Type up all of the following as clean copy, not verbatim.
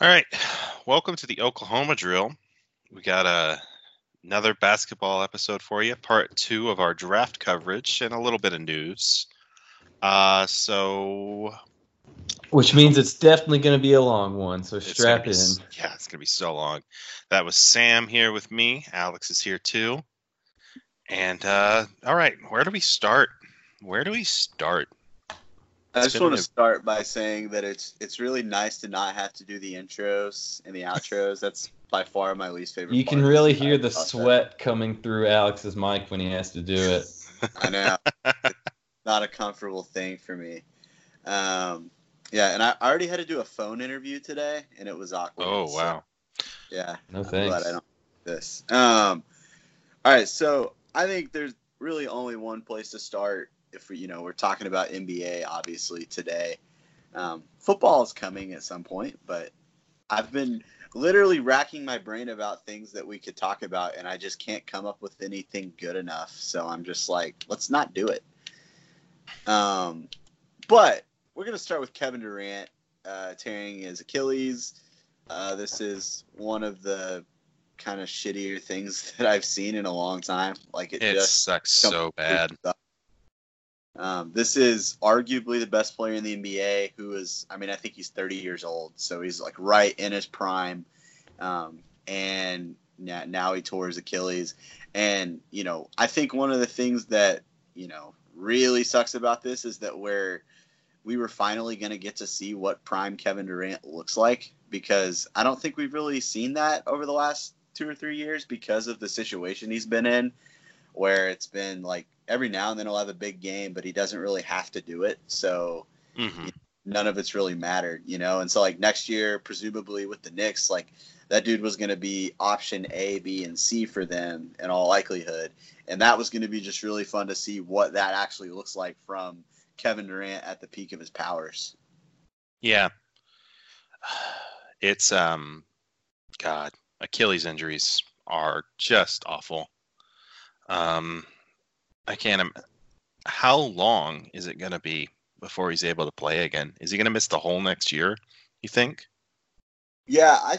All right, welcome to the Oklahoma Drill. We got another basketball episode for you, part two of our draft coverage and a little bit of news. Which means it's definitely going to be a long one, so strap in. Yeah, it's going to be so long. That was Sam here with me. Alex is here too. And all right, where do we start? I just want to start by saying that it's really nice to not have to do the intros and the outros. That's by far my least favorite part. You can really hear the sweat coming through Alex's mic when he has to do it. I know. It's not a comfortable thing for me. Yeah, and I already had to do a phone interview today, and it was awkward. Oh, wow. So, yeah. No thanks. I'm glad I don't do this. All right, so I think there's really only one place to start. If we, we're talking about NBA, obviously, today. Football is coming at some point, but I've been literally racking my brain about things that we could talk about, and I just can't come up with anything good enough. So I'm just like, let's not do it. But we're going to start with Kevin Durant tearing his Achilles. This is one of the kind of shittier things that I've seen in a long time. Like it just sucks so bad. This is arguably the best player in the NBA who is, I think he's 30 years old. So he's like right in his prime. And now he tore his Achilles. And, I think one of the things that, really sucks about this is that we were finally going to get to see what prime Kevin Durant looks like, because I don't think we've really seen that over the last 2 or 3 years because of the situation he's been in, where it's been like, every now and then he'll have a big game, but he doesn't really have to do it. So none of it's really mattered, And so like next year, presumably with the Knicks, like that dude was going to be option A, B, and C for them in all likelihood. And that was going to be just really fun to see what that actually looks like from Kevin Durant at the peak of his powers. Yeah. It's, God, Achilles injuries are just awful. I can't. How long is it going to be before he's able to play again? Is he going to miss the whole next year, you think? Yeah, I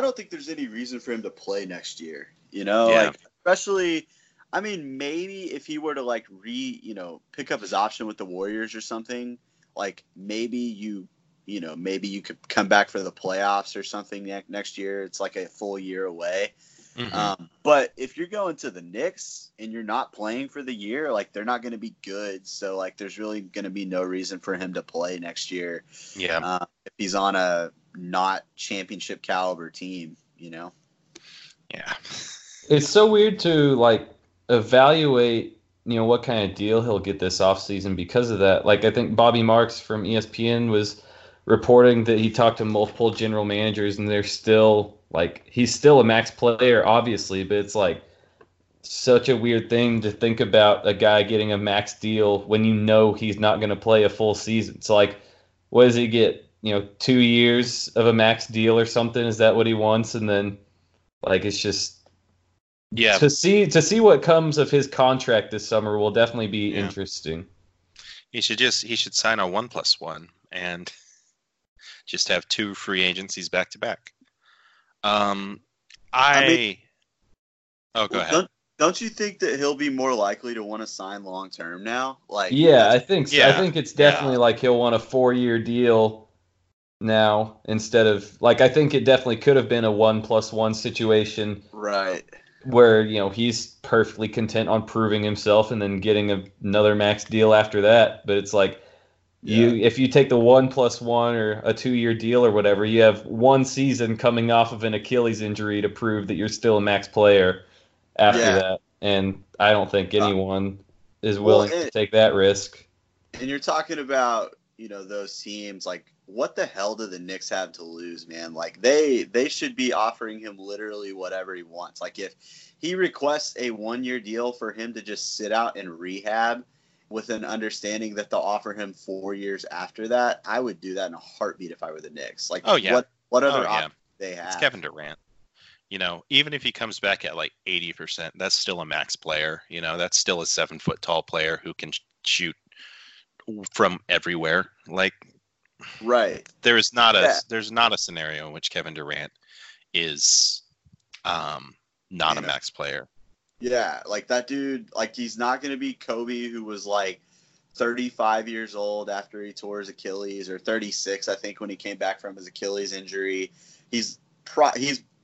don't think there's any reason for him to play next year. Like especially, maybe if he were to like pick up his option with the Warriors or something, like maybe you could come back for the playoffs or something next year. It's like a full year away. Mm-hmm. But if you're going to the Knicks and you're not playing for the year, like they're not going to be good. So like, there's really going to be no reason for him to play next year. Yeah. If he's on a not championship caliber team, Yeah. It's so weird to like evaluate, what kind of deal he'll get this offseason because of that. Like I think Bobby Marks from ESPN was reporting that he talked to multiple general managers and they're still like, he's still a max player, obviously, but it's like such a weird thing to think about a guy getting a max deal when he's not going to play a full season. So, like, what does he get? 2 years of a max deal or something? Is that what he wants? And then, like, it's just to see what comes of his contract this summer will definitely be interesting. He should sign a 1+1 and just have 2 free agencies back to back. Go ahead. Don't you think that he'll be more likely to want to sign long term now? Like, yeah, I think so. Yeah, I think it's definitely like he'll want a 4-year deal now instead of like I think it definitely could have been a 1+1 situation, right? Where he's perfectly content on proving himself and then getting another max deal after that. But it's like if you take the 1+1 or a 2-year deal or whatever, you have one season coming off of an Achilles injury to prove that you're still a max player after that. And I don't think anyone is willing to take that risk. And you're talking about, those teams, like what the hell do the Knicks have to lose, man? Like they should be offering him literally whatever he wants. Like if he requests a 1-year deal for him to just sit out and rehab, with an understanding that they'll offer him 4 years after that, I would do that in a heartbeat if I were the Knicks. Like, what other option they have? It's Kevin Durant. Even if he comes back at like 80%, that's still a max player. That's still a 7-foot tall player who can shoot from everywhere. Like, Right. There is not a there's not a scenario in which Kevin Durant is not a max player. Yeah, like that dude, like he's not going to be Kobe, who was like 35 years old after he tore his Achilles, or 36, I think, when he came back from his Achilles injury. He's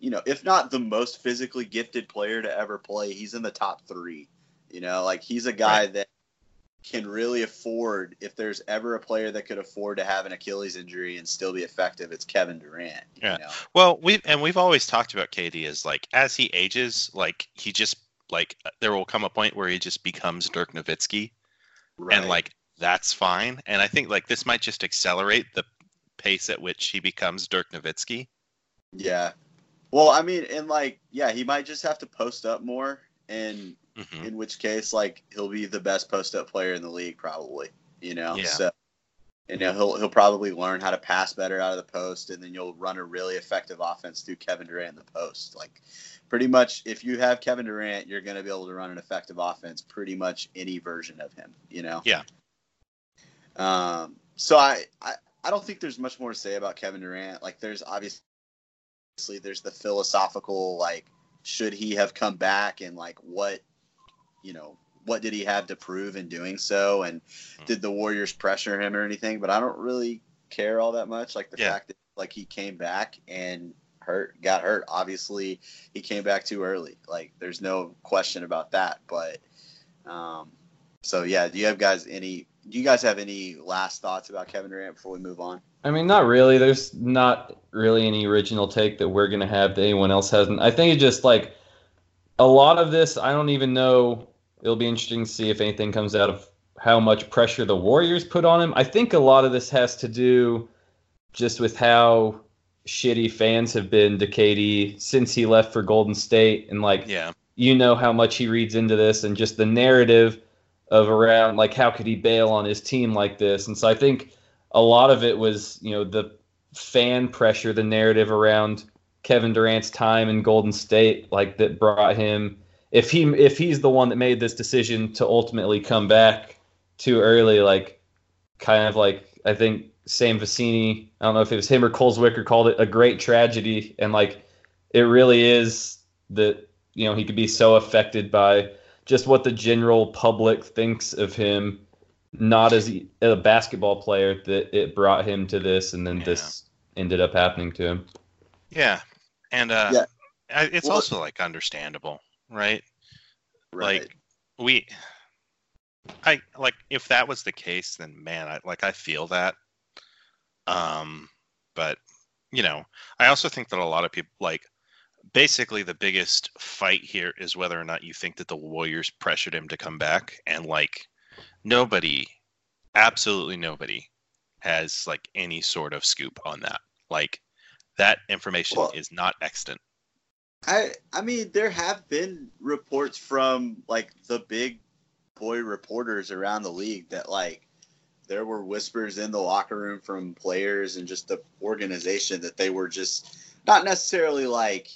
you know, if not the most physically gifted player to ever play, he's in the top three. You know, like he's a guy that can really afford, if there's ever a player that could afford to have an Achilles injury and still be effective, it's Kevin Durant. You know? Well, we've always talked about KD as like, as he ages, like he just, like there will come a point where he just becomes Dirk Nowitzki. Right. And like, that's fine. And I think like this might just accelerate the pace at which he becomes Dirk Nowitzki. Yeah. Well, I mean, and like, yeah, he might just have to post up more, and in which case, like, he'll be the best post-up player in the league, probably, you know? Yeah. So, you know, he'll probably learn how to pass better out of the post, and then you'll run a really effective offense through Kevin Durant in the post. Like, pretty much, if you have Kevin Durant, you're going to be able to run an effective offense, pretty much any version of him, you know? Yeah. So I don't think there's much more to say about Kevin Durant. Like, there's obviously there's the philosophical, like, should he have come back, and like, what, you know, what did he have to prove in doing so? And did the Warriors pressure him or anything? But I don't really care all that much. Like the fact that like he came back and got hurt. Obviously he came back too early. Like there's no question about that. But so yeah, do you guys have any last thoughts about Kevin Durant before we move on? I mean, not really. There's not really any original take that we're going to have that anyone else hasn't. I think it's just like, a lot of this, I don't even know. It'll be interesting to see if anything comes out of how much pressure the Warriors put on him. I think a lot of this has to do just with how shitty fans have been to KD since he left for Golden State. And, like, you know how much he reads into this, and just the narrative of around, like, how could he bail on his team like this? And so I think a lot of it was, you know, the fan pressure, the narrative around Kevin Durant's time in Golden State, like that brought him, if he's the one that made this decision to ultimately come back too early, like kind of like, I think Sam Vecini, I don't know if it was him or Coleswicker, called it a great tragedy. And like, it really is that, you know, he could be so affected by just what the general public thinks of him, not as a basketball player, that it brought him to this. And then this ended up happening to him. Yeah. And it's also like understandable, right? Like if that was the case, then man, I feel that. But you know, I also think that a lot of people, like, basically the biggest fight here is whether or not you think that the Warriors pressured him to come back, and like absolutely nobody has like any sort of scoop on that. Like, that information is not extant. I mean, there have been reports from, like, the big boy reporters around the league that, like, there were whispers in the locker room from players and just the organization that they were just not necessarily, like,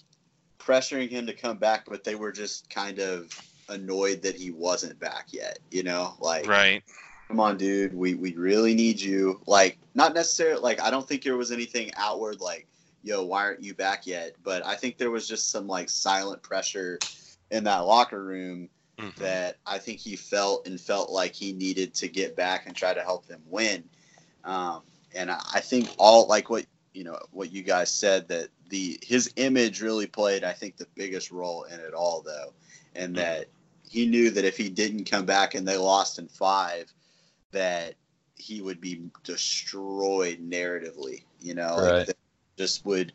pressuring him to come back, but they were just kind of annoyed that he wasn't back yet, you know? Like, right. Come on, dude, we really need you. Like, not necessarily, like, I don't think there was anything outward, like, yo, why aren't you back yet? But I think there was just some like silent pressure in that locker room that I think he felt like he needed to get back and try to help them win. And I think all, like, what you guys said, that his image really played, I think, the biggest role in it all, though. And that he knew that if he didn't come back and they lost in 5, that he would be destroyed narratively, you know, right. Like just would,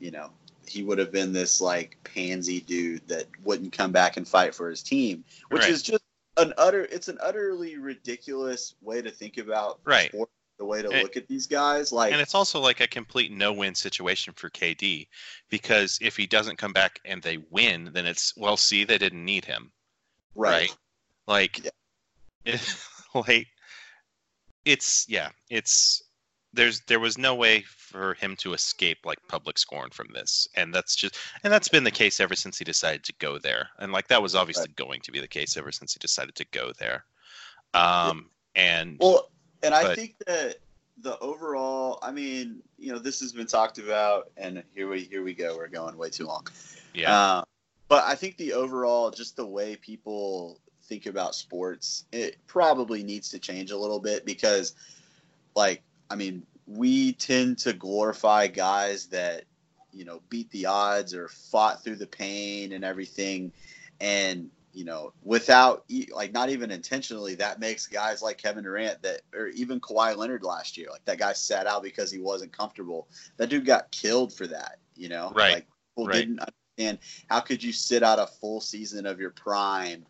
you know, he would have been this like pansy dude that wouldn't come back and fight for his team, which is just an utterly ridiculous way to think about sports, the way to look at these guys. Like, and it's also like a complete no-win situation for KD, because if he doesn't come back and they win, then it's, well, see, they didn't need him, right? Like, like it's there was no way for him to escape like public scorn from this. And that's been the case ever since he decided to go there. And like, that was obviously going to be the case ever since he decided to go there. And I think that the overall, I mean, you know, this has been talked about, and here we go. We're going way too long. Yeah. But I think the overall, just the way people think about sports, it probably needs to change a little bit because, like, I mean, we tend to glorify guys that, you know, beat the odds or fought through the pain and everything. And, you know, without, like, not even intentionally, that makes guys like Kevin Durant that, or even Kawhi Leonard last year, like that guy sat out because he wasn't comfortable. That dude got killed for that, you know? Right. Like, people didn't understand how could you sit out a full season of your prime,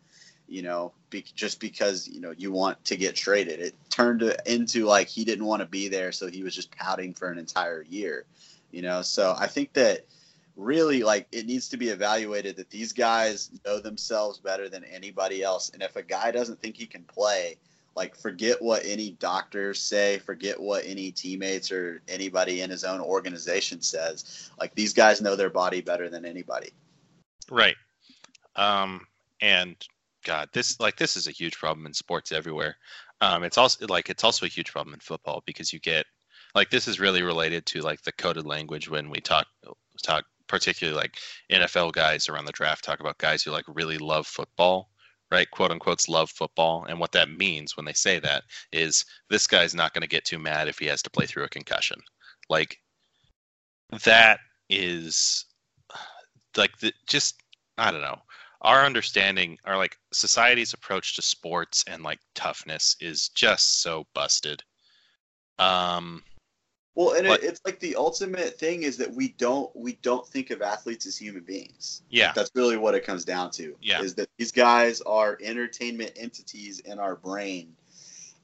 you know, just because, you know, you want to get traded. It turned into like he didn't want to be there, so he was just pouting for an entire year, you know? So I think that, really, like, it needs to be evaluated that these guys know themselves better than anybody else. And if a guy doesn't think he can play, like, forget what any doctors say, forget what any teammates or anybody in his own organization says. Like, these guys know their body better than anybody. Right. And God, this is a huge problem in sports everywhere. It's also a huge problem in football because you get, like, this is really related to, like, the coded language when we talk particularly like NFL guys around the draft talk about guys who like really love football, right? Quote unquote love football. And what that means when they say that is this guy's not going to get too mad if he has to play through a concussion. Like that is like I don't know. Our understanding, our like society's approach to sports and like toughness is just so busted. Well, and it's like the ultimate thing is that we don't think of athletes as human beings. Yeah, like that's really what it comes down to. Yeah, is that these guys are entertainment entities in our brain,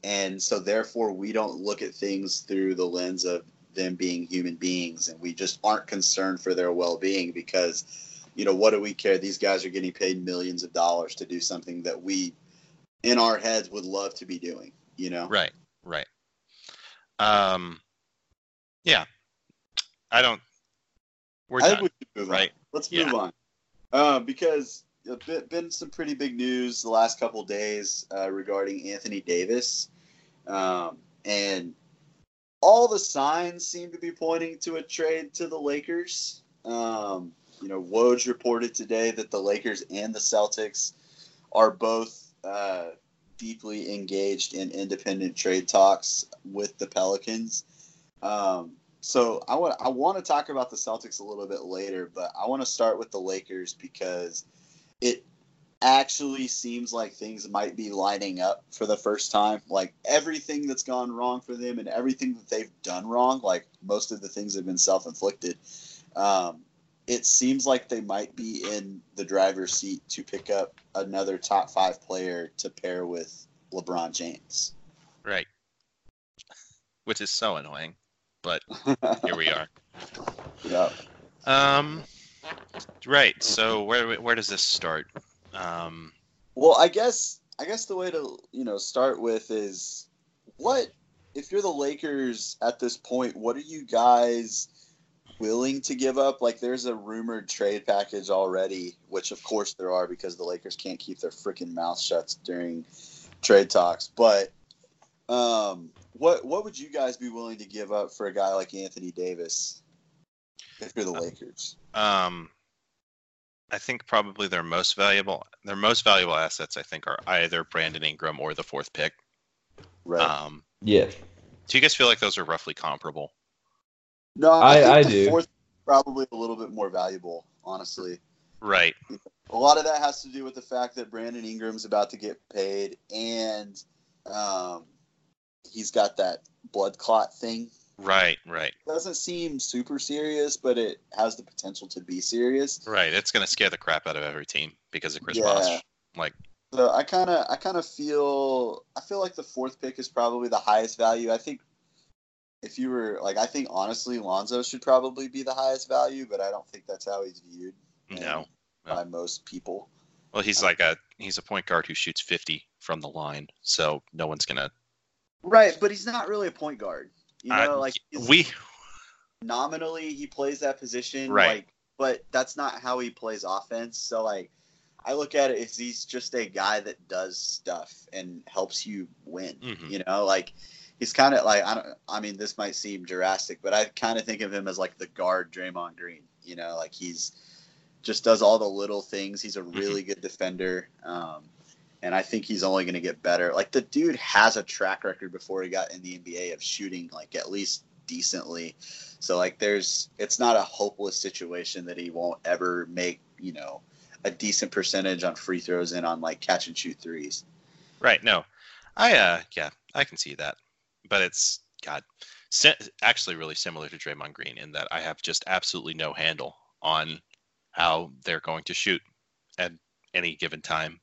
and so therefore we don't look at things through the lens of them being human beings, and we just aren't concerned for their well-being because, you know, what do we care? These guys are getting paid millions of dollars to do something that we, in our heads, would love to be doing. You know, right. Yeah, I don't. I think we should move on. Right? Let's move on, because there's been some pretty big news the last couple of days regarding Anthony Davis, and all the signs seem to be pointing to a trade to the Lakers. You know, Woj reported today that the Lakers and the Celtics are both deeply engaged in independent trade talks with the Pelicans. So I want to talk about the Celtics a little bit later, but I want to start with the Lakers because it actually seems like things might be lining up for the first time. Like everything that's gone wrong for them and everything that they've done wrong, like most of the things have been self-inflicted. It seems like they might be in the driver's seat to pick up another top five player to pair with LeBron James. Right. Which is so annoying. But here we are. Yeah. Right. So where does this start? Well, I guess the way to, you know, start with is what if you're the Lakers at this point? What are you guys willing to give up? Like, there's a rumored trade package already, which of course there are because the Lakers can't keep their freaking mouth shut during trade talks. But What would you guys be willing to give up for a guy like Anthony Davis if you're the Lakers? I think probably their most valuable assets, I think, are either Brandon Ingram or the fourth pick. Right. Yeah. Do you guys feel like those are roughly comparable? No, I think the fourth is probably a little bit more valuable, honestly. Right. A lot of that has to do with the fact that Brandon Ingram's about to get paid and he's got that blood clot thing. Right. It doesn't seem super serious, but it has the potential to be serious. Right. It's going to scare the crap out of every team because of Chris Bosh. Like, so I feel like the fourth pick is probably the highest value. I think if you were like, I think honestly, Lonzo should probably be the highest value, but I don't think that's how he's viewed. No. By most people. Well, he's like he's a point guard who shoots 50 from the line. So no one's going to. Right, but he's not really a point guard. You know, nominally he plays that position, right? Like, but that's not how he plays offense. So, like, I look at it as he's just a guy that does stuff and helps you win. Mm-hmm. You know, like he's kind of like, I mean, this might seem drastic, but I kind of think of him as like the guard Draymond Green, you know, like he's just does all the little things. He's a really good defender. And I think he's only going to get better. Like the dude has a track record before he got in the NBA of shooting like at least decently. So like it's not a hopeless situation that he won't ever make, you know, a decent percentage on free throws and on like catch and shoot threes. Right. No, I can see that, but it's actually really similar to Draymond Green in that I have just absolutely no handle on how they're going to shoot at any given time.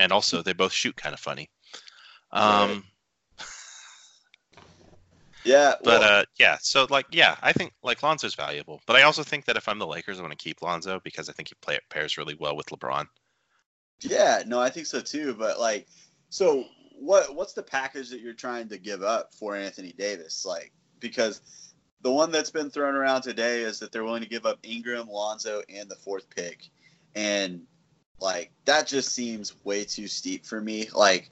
And also, they both shoot kind of funny. Yeah. Well, but, so, like, yeah, I think, like, Lonzo's valuable. But I also think that if I'm the Lakers, I'm going to keep Lonzo because I think he pairs really well with LeBron. Yeah, no, I think so, too. But, like, so what's the package that you're trying to give up for Anthony Davis? Like, because the one that's been thrown around today is that they're willing to give up Ingram, Lonzo, and the fourth pick. And like, that just seems way too steep for me. Like,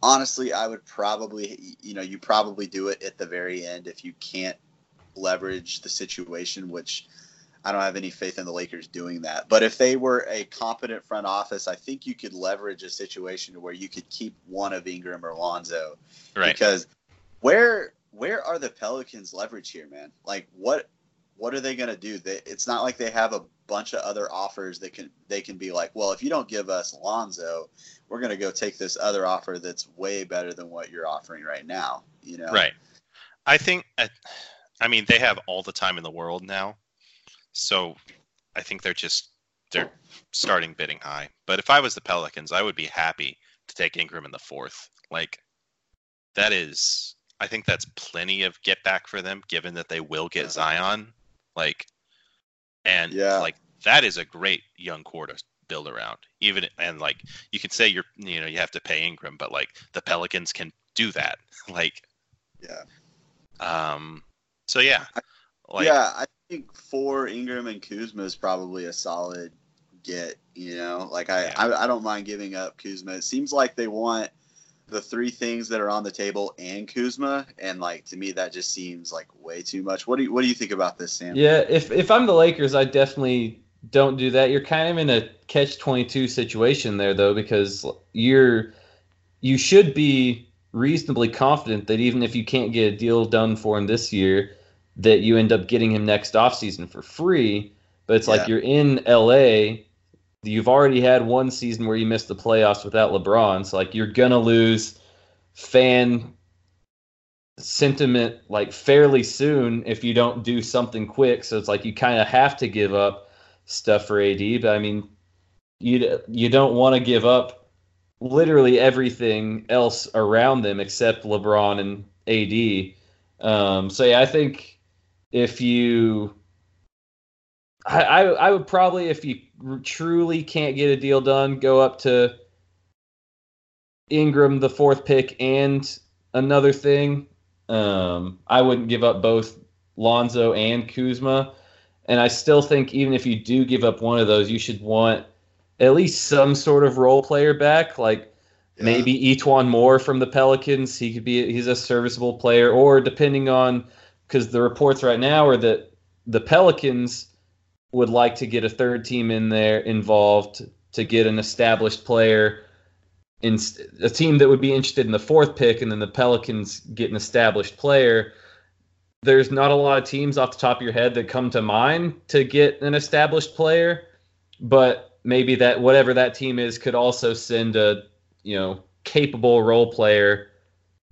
honestly, I would probably, you know, you probably do it at the very end if you can't leverage the situation, which I don't have any faith in the Lakers doing that. But if they were a competent front office, I think you could leverage a situation where you could keep one of Ingram or Lonzo. Right. Because where are the Pelicans' leverage here, man? Like, what are they going to do? It's not like they have a bunch of other offers that they can be like, well, if you don't give us Lonzo, we're going to go take this other offer that's way better than what you're offering right now, you know? Right. I think, I mean, they have all the time in the world now. So I think they're starting bidding high. But if I was the Pelicans, I would be happy to take Ingram in the fourth. Like, that is, I think that's plenty of get back for them, given that they will get Zion. Like, and like, that is a great young core to build around. Even, and like, you can say you have to pay Ingram, but like, the Pelicans can do that. Like, so I think for Ingram and Kuzma is probably a solid get. You know, like I don't mind giving up Kuzma. It seems like they want the three things that are on the table and Kuzma, and like, to me, that just seems like way too much. What do you think about this, Sam? Yeah, if I'm the Lakers, I definitely don't do that. You're kind of in a catch-22 situation there, though, because you should be reasonably confident that even if you can't get a deal done for him this year, that you end up getting him next offseason for free. But it's like, you're in LA. You've already had one season where you missed the playoffs without LeBron. So, like, you're going to lose fan sentiment, like, fairly soon if you don't do something quick. So, it's like you kind of have to give up stuff for AD. But, I mean, you don't want to give up literally everything else around them except LeBron and AD. I think if you... I would probably, if you truly can't get a deal done, go up to Ingram, the fourth pick, and another thing. I wouldn't give up both Lonzo and Kuzma. And I still think even if you do give up one of those, you should want at least some sort of role player back, like maybe Etuan Moore from the Pelicans. He's a serviceable player, or depending on, because the reports right now are that the Pelicans would like to get a third team in there involved to get an established player, in a team that would be interested in the fourth pick, and then the Pelicans get an established player. There's not a lot of teams off the top of your head that come to mind to get an established player, but maybe that, whatever that team is, could also send a, you know, capable role player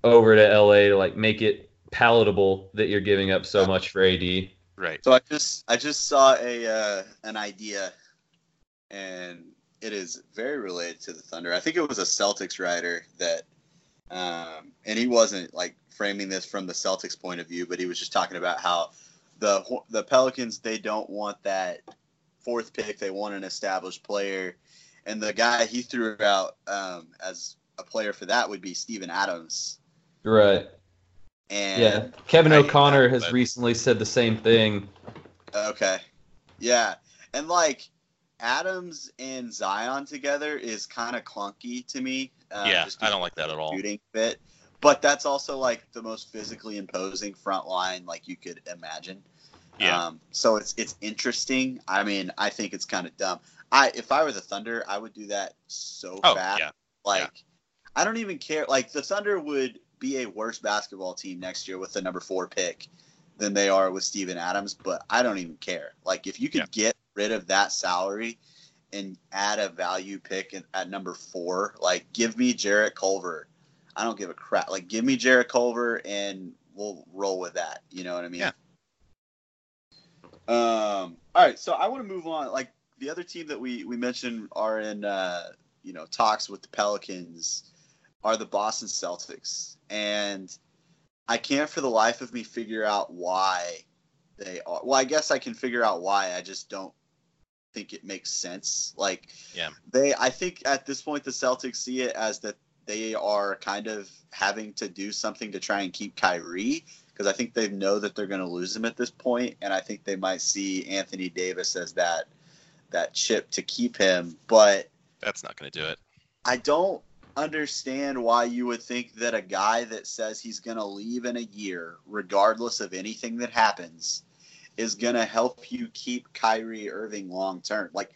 over to LA to like make it palatable that you're giving up so much for AD. Right. So I just saw an idea, and it is very related to the Thunder. I think it was a Celtics writer that, and he wasn't like framing this from the Celtics point of view, but he was just talking about how the Pelicans, they don't want that fourth pick; they want an established player. And the guy he threw out as a player for that would be Steven Adams. Right. And Kevin O'Connor has recently said the same thing. Okay. Yeah. And like, Adams and Zion together is kind of clunky to me. I don't like that at all. Shooting fit. But that's also, like, the most physically imposing front line, like, you could imagine. Yeah. So it's interesting. I mean, I think it's kind of dumb. If I were the Thunder, I would do that so fast. Yeah. I don't even care. Like, the Thunder would be a worse basketball team next year with the number 4 pick than they are with Steven Adams, but I don't even care. Like, if you could get rid of that salary and add a value pick at number 4, like, give me Jarrett Culver. I don't give a crap. Like, give me Jarrett Culver and we'll roll with that. You know what I mean? Yeah. All right. So I want to move on. Like, the other team that we mentioned are in, talks with the Pelicans are the Boston Celtics. And I can't for the life of me figure out why they are. Well, I guess I can figure out why. I just don't think it makes sense. Like, I think at this point, the Celtics see it as that they are kind of having to do something to try and keep Kyrie, because I think they know that they're going to lose him at this point, and I think they might see Anthony Davis as that chip to keep him, but that's not going to do it. I don't understand why you would think that a guy that says he's going to leave in a year, regardless of anything that happens, is going to help you keep Kyrie Irving long term. Like,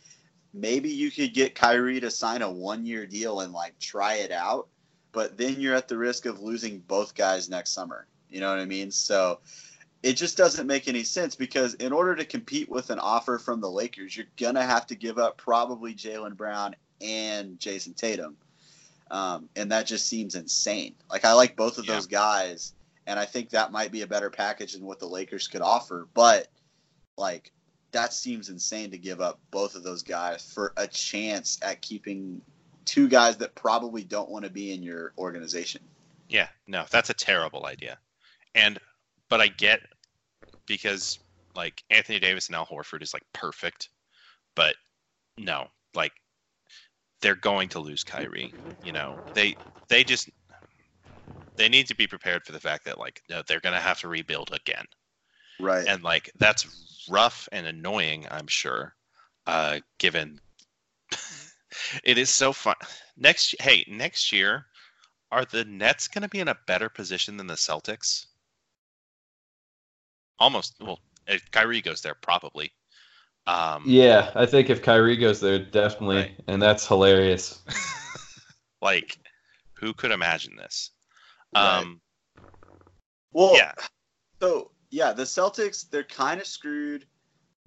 maybe you could get Kyrie to sign a 1-year deal and, like, try it out, but then you're at the risk of losing both guys next summer. You know what I mean? So it just doesn't make any sense, because in order to compete with an offer from the Lakers, you're going to have to give up probably Jaylen Brown and Jason Tatum. And that just seems insane. Like, I like both of those guys, and I think that might be a better package than what the Lakers could offer. But, like, that seems insane to give up both of those guys for a chance at keeping two guys that probably don't want to be in your organization. Yeah, no, that's a terrible idea. But I get, because, like, Anthony Davis and Al Horford is, like, perfect, but no, like, they're going to lose Kyrie. You know, they need to be prepared for the fact that, like, no, they're going to have to rebuild again. Right. And, like, that's rough and annoying, I'm sure, given it is so fun. Next year, are the Nets going to be in a better position than the Celtics? Almost. Well, if Kyrie goes there, probably. I think if Kyrie goes there, definitely. Right. And that's hilarious. Like, who could imagine this? Right. The Celtics, they're kind of screwed.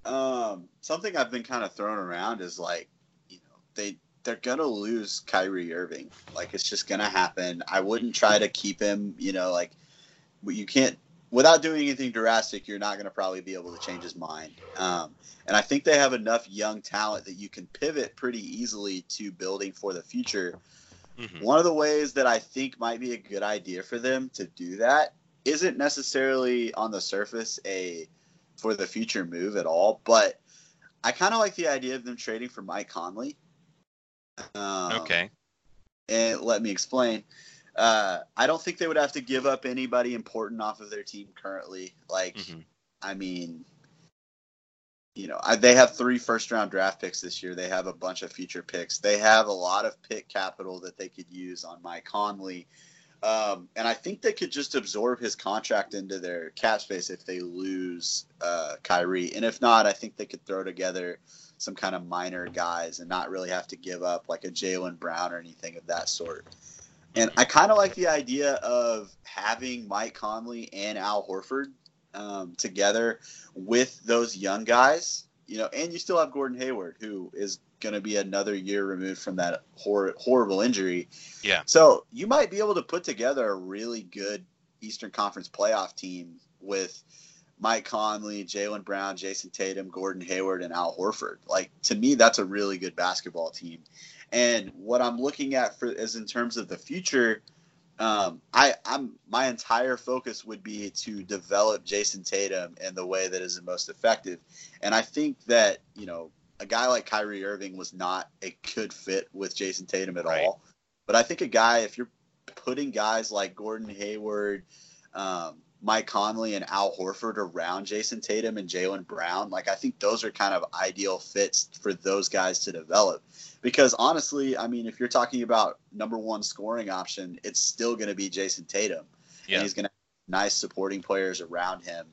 Something I've been kind of thrown around is, like, you know, they're going to lose Kyrie Irving. Like, it's just going to happen. I wouldn't try to keep him, you know, like, you can't, without doing anything drastic, you're not going to probably be able to change his mind. And I think they have enough young talent that you can pivot pretty easily to building for the future. Mm-hmm. One of the ways that I think might be a good idea for them to do that isn't necessarily on the surface a for the future move at all, but I kind of like the idea of them trading for Mike Conley. Okay. And let me explain. I don't think they would have to give up anybody important off of their team currently. Like, mm-hmm. I mean, you know, they have 3 first-round draft picks this year. They have a bunch of future picks. They have a lot of pick capital that they could use on Mike Conley. And I think they could just absorb his contract into their cap space if they lose Kyrie. And if not, I think they could throw together some kind of minor guys and not really have to give up, like, a Jaylen Brown or anything of that sort. And I kind of like the idea of having Mike Conley and Al Horford together with those young guys. You know, and you still have Gordon Hayward, who is going to be another year removed from that horrible injury. Yeah. So you might be able to put together a really good Eastern Conference playoff team with Mike Conley, Jaylen Brown, Jason Tatum, Gordon Hayward, and Al Horford. Like, to me, that's a really good basketball team. And what I'm looking at is in terms of the future. My entire focus would be to develop Jason Tatum in the way that is the most effective. And I think that, you know, a guy like Kyrie Irving was not a good fit with Jason Tatum at all. But I think if you're putting guys like Gordon Hayward, Mike Conley and Al Horford around Jason Tatum and Jaylen Brown, like I think those are kind of ideal fits for those guys to develop. Because honestly, I mean, if you're talking about number one scoring option, it's still going to be Jason Tatum. Yeah. And he's going to have nice supporting players around him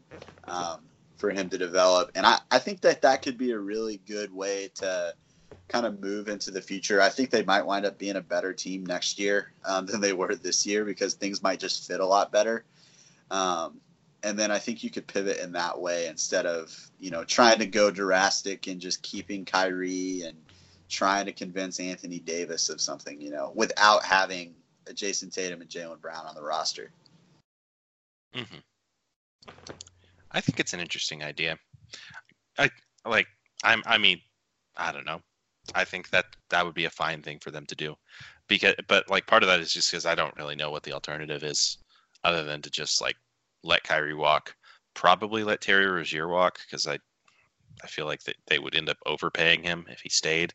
for him to develop. And I think that could be a really good way to kind of move into the future. I think they might wind up being a better team next year than they were this year because things might just fit a lot better. And then I think you could pivot in that way instead of, you know, trying to go drastic and just keeping Kyrie and trying to convince Anthony Davis of something, you know, without having Jason Tatum and Jaylen Brown on the roster. Mm-hmm. I think it's an interesting idea. I don't know. I think that would be a fine thing for them to do, but part of that is just because I don't really know what the alternative is, other than to just like let Kyrie walk, probably let Terry Rozier walk, because I feel like they would end up overpaying him if he stayed.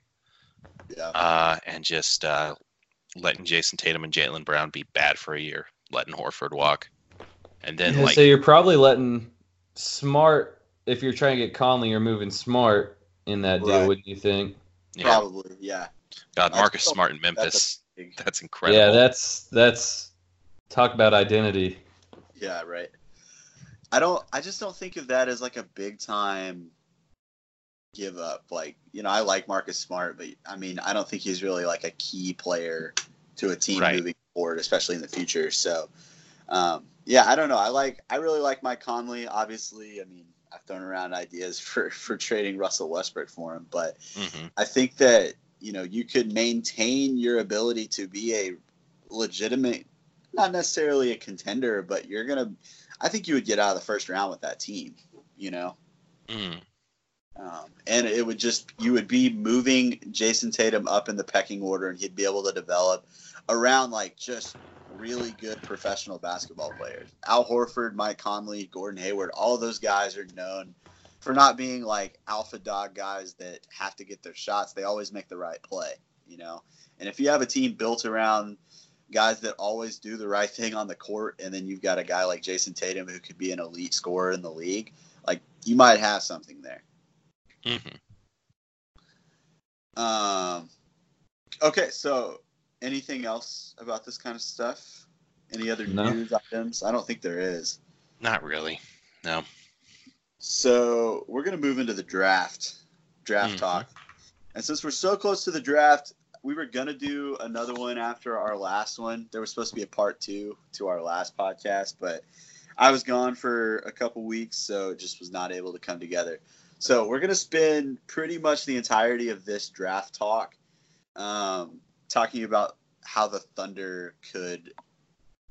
Yeah. And just letting Jason Tatum and Jaylen Brown be bad for a year, letting Horford walk, and then so you're probably letting Smart, if you're trying to get Conley, you're moving Smart in that deal, right? Wouldn't you think? Yeah. Probably, yeah. God, Marcus Smart in Memphis. That's incredible. Yeah, that's talk about identity. Yeah, right. I just don't think of that as like a big time give up. Like, you know, I like Marcus Smart, but I mean, I don't think he's really like a key player to a team moving forward, especially in the future. So, yeah, I don't know. I really like Mike Conley, obviously. I mean, I've thrown around ideas for trading Russell Westbrook for him, but I think that, you know, you could maintain your ability to be a legitimate, not necessarily a contender, but I think you would get out of the first round with that team, you know? Mm. And it would you would be moving Jason Tatum up in the pecking order, and he'd be able to develop around like just really good professional basketball players. Al Horford, Mike Conley, Gordon Hayward, all of those guys are known for not being like alpha dog guys that have to get their shots. They always make the right play, you know? And if you have a team built around guys that always do the right thing on the court, and then you've got a guy like Jason Tatum who could be an elite scorer in the league, like you might have something there. Mm-hmm. Okay, so anything else about this kind of stuff? Any other news items? I don't think there is. Not really, no. So we're going to move into the draft talk. And since we're so close to the draft, we were going to do another one after our last one. There was supposed to be a part two to our last podcast, but I was gone for a couple weeks, so it just was not able to come together. So we're going to spend pretty much the entirety of this draft talk talking about how the Thunder could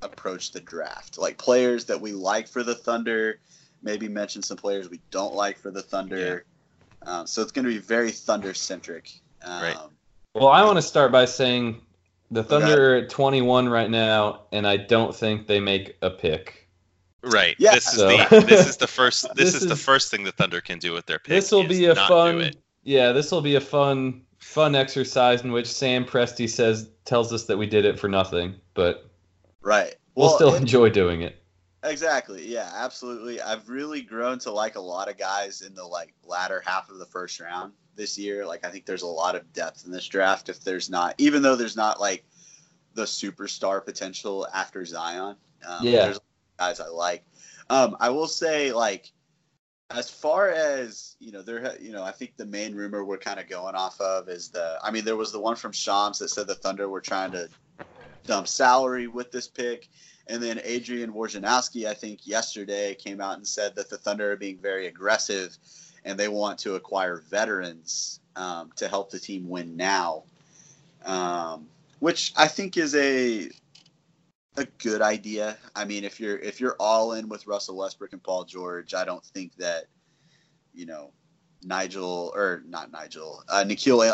approach the draft. Like players that we like for the Thunder, maybe mention some players we don't like for the Thunder. Yeah. So it's going to be very Thunder-centric. Right. Well, I want to start by saying the Thunder are at 21 right now, and I don't think they make a pick. Right. Yeah. This is the first thing the Thunder can do with their pick. This will be a fun exercise in which Sam Presti tells us that we did it for nothing, but right. We'll still enjoy doing it. Exactly. Yeah, absolutely. I've really grown to like a lot of guys in the like latter half of the first round this year. Like I think there's a lot of depth in this draft even though there's not like the superstar potential after Zion. There's guys I like. I will say, like, as far as, you know, I think the main rumor we're kind of going off of is there was the one from Shams that said the Thunder were trying to dump salary with this pick. And then Adrian Wojnarowski, I think yesterday, came out and said that the Thunder are being very aggressive and they want to acquire veterans to help the team win now, which I think is a good idea. I mean, if you're all in with Russell Westbrook and Paul George, I don't think that, you know, Nickeil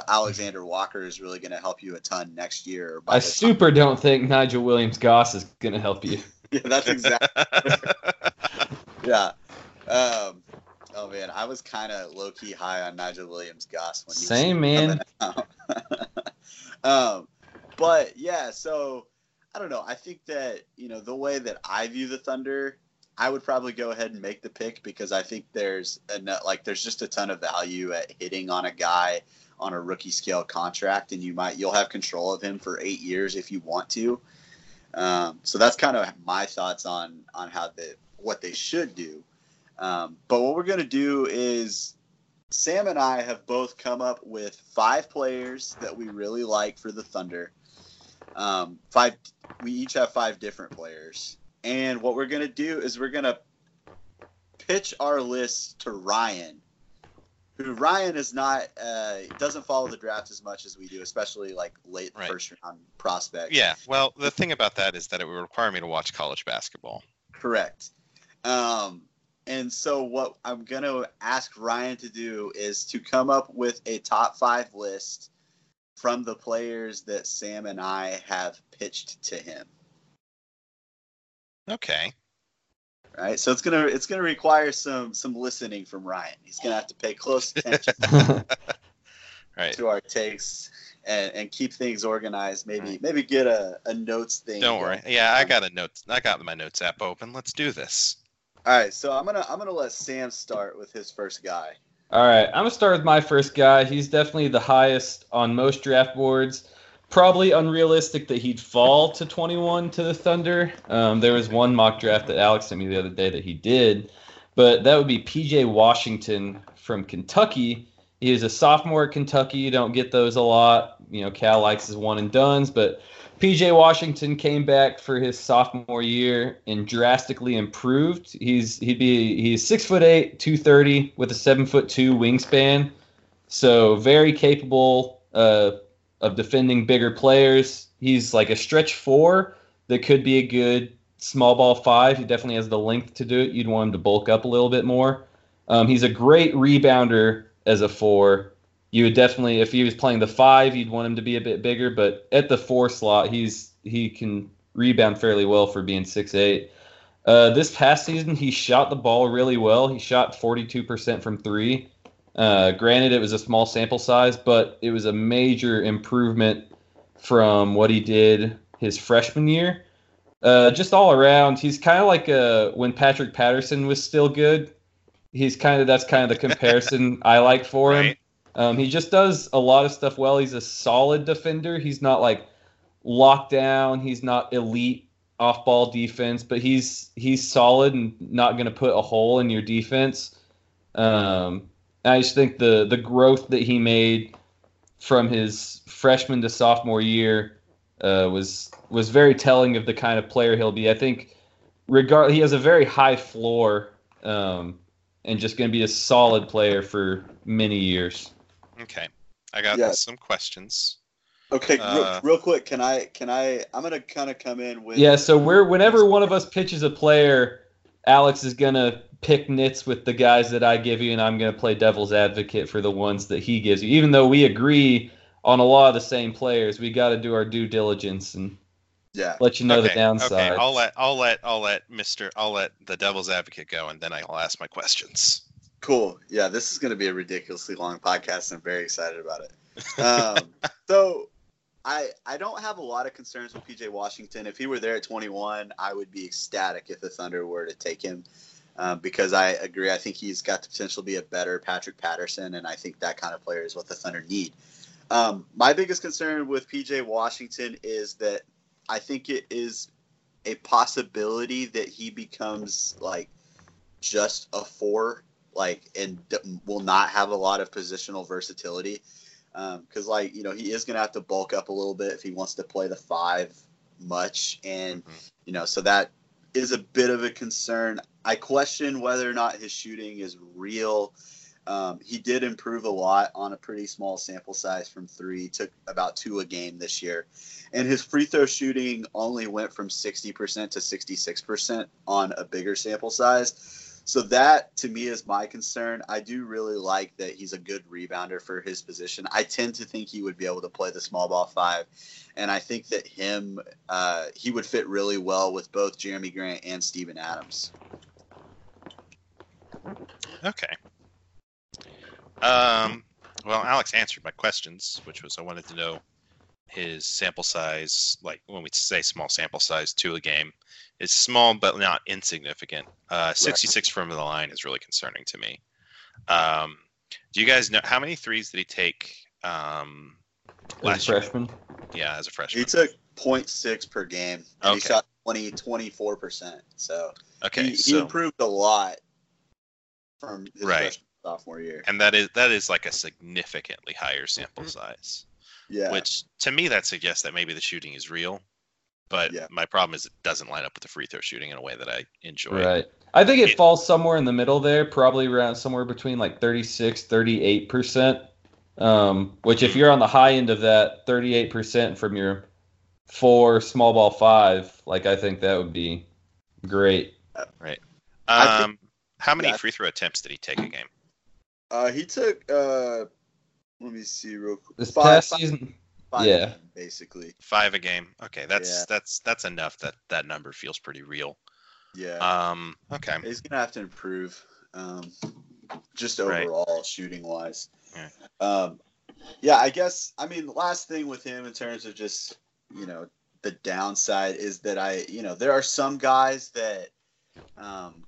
Alexander-Walker is really going to help you a ton next year. I super don't think Nigel Williams-Goss is going to help you. Yeah, that's exactly. Yeah. Oh man, I was kind of low-key high on Nigel Williams-Goss when he was coming out. But yeah, so I don't know. I think that, you know, the way that I view the Thunder I would probably go ahead and make the pick because I think there's enough, like there's just a ton of value at hitting on a guy on a rookie scale contract, and you'll have control of him for 8 years if you want to. So that's kind of my thoughts on what they should do. But what we're going to do is Sam and I have both come up with 5 players that we really like for the Thunder. We each have 5 different players. And what we're going to do is we're going to pitch our list to Ryan, who Ryan is not doesn't follow the draft as much as we do, especially like late first round prospects. Yeah, well, the thing about that is that it would require me to watch college basketball. Correct. And so what I'm going to ask Ryan to do is to come up with a top 5 list from the players that Sam and I have pitched to him. Okay. All right. So it's gonna require some listening from Ryan. He's gonna have to pay close attention to our takes and keep things organized. Maybe get a notes thing. Don't worry. Yeah, I got my notes app open. Let's do this. All right. So I'm gonna let Sam start with his first guy. All right. I'm gonna start with my first guy. He's definitely the highest on most draft boards. Probably unrealistic that he'd fall to 21 to the Thunder. There was one mock draft that Alex sent me the other day that he did, but that would be PJ Washington from Kentucky. He is a sophomore at Kentucky. You don't get those a lot. You know, Cal likes his one and dones, but PJ Washington came back for his sophomore year and drastically improved. He's 6'8", 230 with a 7'2" wingspan, so very capable of defending bigger players. He's like a stretch 4 that could be a good small ball 5. He definitely has the length to do it. You'd want him to bulk up a little bit more. He's a great rebounder as a 4. You would definitely, if he was playing the 5, you'd want him to be a bit bigger, but at the 4 slot, he can rebound fairly well for being 6'8". This past season, he shot the ball really well. He shot 42% from 3. Granted, it was a small sample size, but it was a major improvement from what he did his freshman year. Just all around, he's kind of like when Patrick Patterson was still good. That's kind of the comparison I like for him. He just does a lot of stuff well. He's a solid defender. He's not like locked down. He's not elite off-ball defense, but he's solid and not going to put a hole in your defense. I just think the growth that he made from his freshman to sophomore year was very telling of the kind of player he'll be. I think he has a very high floor and just going to be a solid player for many years. Okay, I got some questions. Okay, real quick, can I? I'm going to kind of come in with. Yeah, so whenever one of us pitches a player, Alex is going to pick nits with the guys that I give you, and I'm going to play devil's advocate for the ones that he gives you. Even though we agree on a lot of the same players, we got to do our due diligence and let you know the downside. Okay, I'll let the devil's advocate go, and then I'll ask my questions. Cool. Yeah, this is going to be a ridiculously long podcast, and I'm very excited about it. So I don't have a lot of concerns with PJ Washington. If he were there at 21, I would be ecstatic if the Thunder were to take him. Because I agree, I think he's got the potential to be a better Patrick Patterson, and I think that kind of player is what the Thunder need. My biggest concern with PJ Washington is that I think it is a possibility that he becomes like just a 4, and will not have a lot of positional versatility. Because he is going to have to bulk up a little bit if he wants to play the 5 much, and so that is a bit of a concern. I question whether or not his shooting is real. He did improve a lot on a pretty small sample size from 3, took about 2 a game this year. And his free throw shooting only went from 60% to 66% on a bigger sample size. So that, to me, is my concern. I do really like that he's a good rebounder for his position. I tend to think he would be able to play the small ball 5. And I think that he would fit really well with both Jeremy Grant and Steven Adams. Okay. Well, Alex answered my questions, which was I wanted to know his sample size, like when we say small sample size to a game, is small but not insignificant. 66 from the line is really concerning to me. Do you guys know how many threes did he take last year? Freshman? Yeah, as a freshman. He took 0.6 per game, and he shot 24%. So, he improved a lot from his freshman sophomore year. And that is like a significantly higher sample size. Yeah. Which, to me, that suggests that maybe the shooting is real. But my problem is it doesn't line up with the free throw shooting in a way that I enjoy. Right. I think it falls somewhere in the middle there, probably around somewhere between like 36, 38%. Which if you're on the high end of that, 38% from your 4 small ball 5, like I think that would be great. Right. How many free throw attempts did he take a game? He took let me see real quick. This past season. 5 yeah. Game, basically. 5 a game. Okay, that's enough. That number feels pretty real. Yeah. Okay. He's gonna have to improve. Just overall shooting wise. Yeah. I guess last thing with him in terms of just the downside is that there are some guys that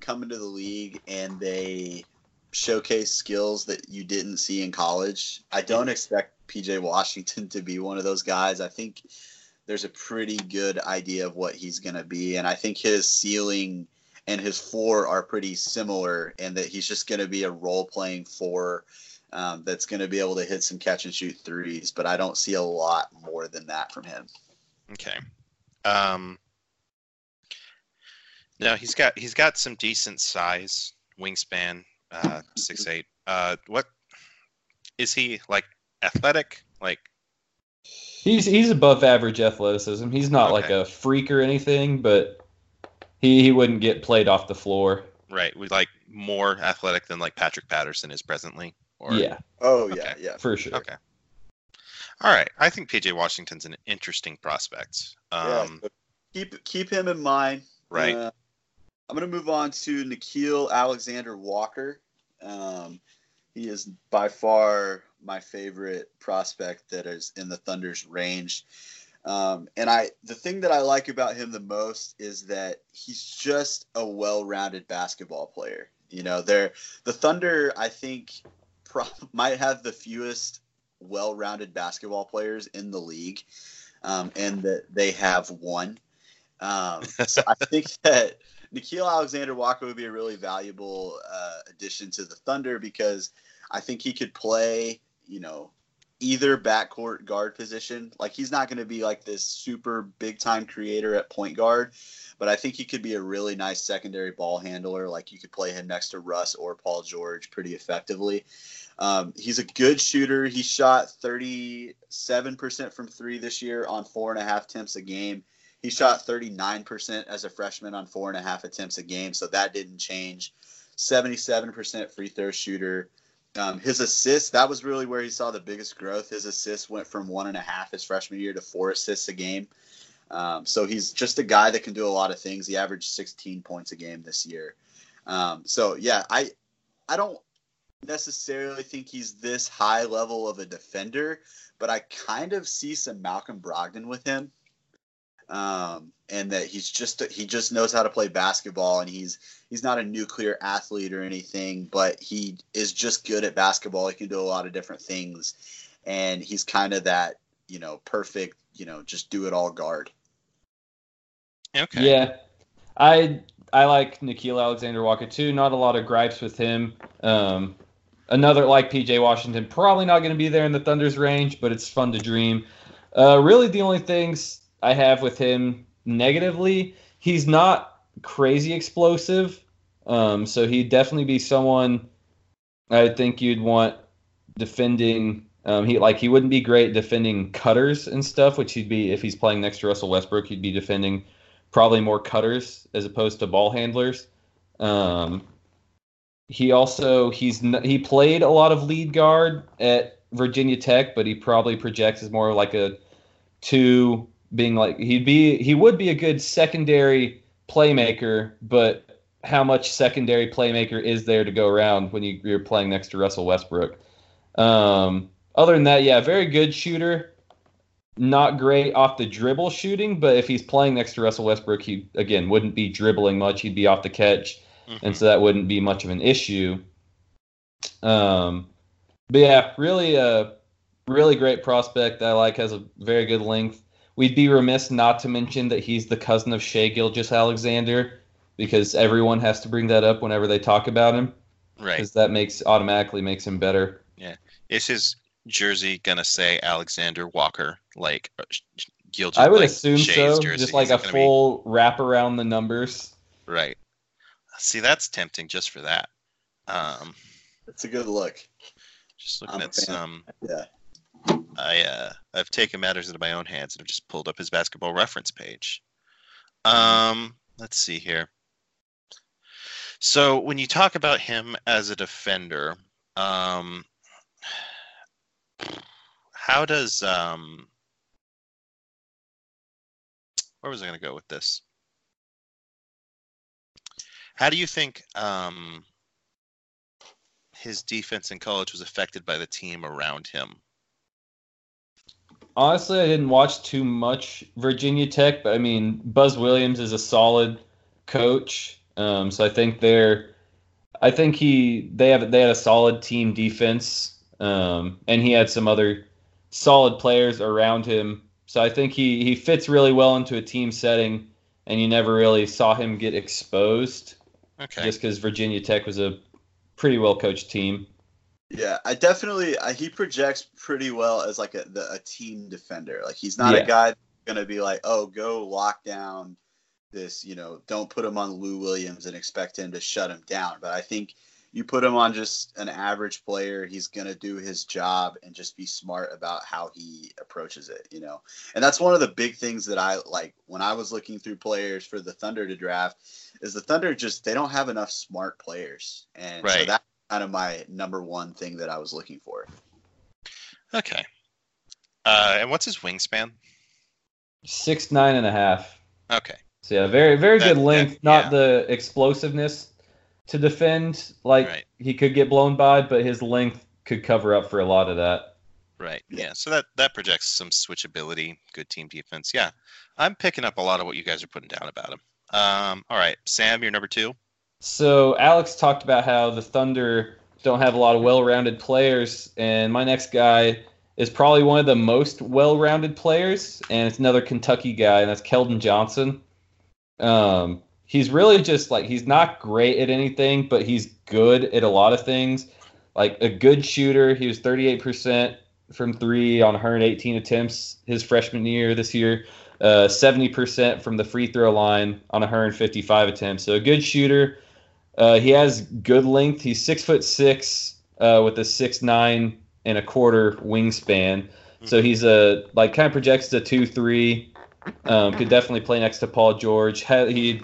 come into the league and they showcase skills that you didn't see in college. I don't expect PJ Washington to be one of those guys. I think there's a pretty good idea of what he's going to be, and I think his ceiling and his floor are pretty similar, and that he's just going to be a role-playing 4 that's going to be able to hit some catch-and-shoot threes, but I don't see a lot more than that from him. Okay. No, he's got some decent size, wingspan, 6'8". What is he like? Athletic, like he's above average athleticism. He's not like a freak or anything, but he wouldn't get played off the floor. Right, we like more athletic than like Patrick Patterson is presently. Or... Yeah. Oh yeah, yeah, for sure. Okay. All right, I think PJ Washington's an interesting prospect. So keep him in mind. Right. I'm gonna move on to Nickeil Alexander-Walker. He is by far my favorite prospect that is in the Thunder's range. The thing that I like about him the most is that he's just a well-rounded basketball player. The Thunder, I think, might have the fewest well-rounded basketball players in the league. And that they have one. So I think that Nickeil Alexander-Walker would be a really valuable addition to the Thunder, because I think he could play either backcourt guard position. Like, he's not going to be like this super big time creator at point guard, but I think he could be a really nice secondary ball handler. Like, you could play him next to Russ or Paul George pretty effectively. He's a good shooter. He shot 37% from 3 this year on 4.5 attempts a game. He shot 39% as a freshman on 4.5 attempts a game. So that didn't change. 77% free throw shooter. His assists, that was really where he saw the biggest growth. His assists went from 1.5 his freshman year to 4 assists a game. So he's just a guy that can do a lot of things. He averaged 16 points a game this year. I don't necessarily think he's this high level of a defender, but I kind of see some Malcolm Brogdon with him. And that he just knows how to play basketball, and he's not a nuclear athlete or anything, but he is just good at basketball. He can do a lot of different things, and he's kind of that, perfect, just do it all guard. Okay. Yeah. I like Nickeil Alexander-Walker too. Not a lot of gripes with him. Another like PJ Washington, probably not going to be there in the Thunder's range, but it's fun to dream. Really the only things I have with him negatively, he's not crazy explosive, so he'd definitely be someone I think you'd want defending. He wouldn't be great defending cutters and stuff, which he'd be if he's playing next to Russell Westbrook. He'd be defending probably more cutters as opposed to ball handlers. He played a lot of lead guard at Virginia Tech, but he probably projects as more like a 2. Being like he would be a good secondary playmaker, but how much secondary playmaker is there to go around when you're playing next to Russell Westbrook? Other than that, very good shooter. not great off the dribble shooting, but if he's playing next to Russell Westbrook, he, again, wouldn't be dribbling much. He'd be off the catch, and so that wouldn't be much of an issue. But, yeah, really great prospect that I like, has a very good length. We'd be remiss not to mention that he's the cousin of Shai Gilgeous-Alexander, because everyone has to bring that up whenever they talk about him. Right. Because that automatically makes him better. Yeah. Is his jersey going to say Alexander Walker, like Gilgeous? I would assume Shai's so. Jersey. Just like a full wrap around the numbers. Right. See, that's tempting just for that. It's a good look. Just looking at some. Yeah. I've taken matters into my own hands and I've just pulled up his basketball reference page. Let's see here. So when you talk about him as a defender, how does where was I going to go with this? How do you think his defense in college was affected by the team around him? Honestly, I didn't watch too much Virginia Tech, but I mean, Buzz Williams is a solid coach, so I think they had a solid team defense, and he had some other solid players around him. So I think he fits really well into a team setting, and you never really saw him get exposed. Okay. Just because Virginia Tech was a pretty well coached team. Yeah, I definitely he projects pretty well as like a team defender. Like he's not a guy that's gonna be like, oh, go lock down this, don't put him on Lou Williams and expect him to shut him down. But I think you put him on just an average player, he's gonna do his job and just be smart about how he approaches it, And that's one of the big things that I like when I was looking through players for the Thunder to draft, is the Thunder they don't have enough smart players, and right. So that. Kind of my number one thing that I was looking for. Okay. And what's his wingspan? 6'9.5". Okay. So yeah, very, very good length. Not the explosiveness to defend. Like right. He could get blown by, but his length could cover up for a lot of that. Right. Yeah. So that projects some switchability. Good team defense. Yeah. I'm picking up a lot of what you guys are putting down about him. All right, Sam, you're number two. So Alex talked about how the Thunder don't have a lot of well-rounded players, and my next guy is probably one of the most well-rounded players, and it's another Kentucky guy, and that's Keldon Johnson. He's really just like, he's not great at anything, but he's good at a lot of things. Like a good shooter, he was 38% from three on 118 attempts his freshman year this year. 70% from the free throw line on 155 attempts. So a good shooter. He has good length. He's 6'6", with a 6'9.25" wingspan. So he's kind of projects to 2-3. Could definitely play next to Paul George. He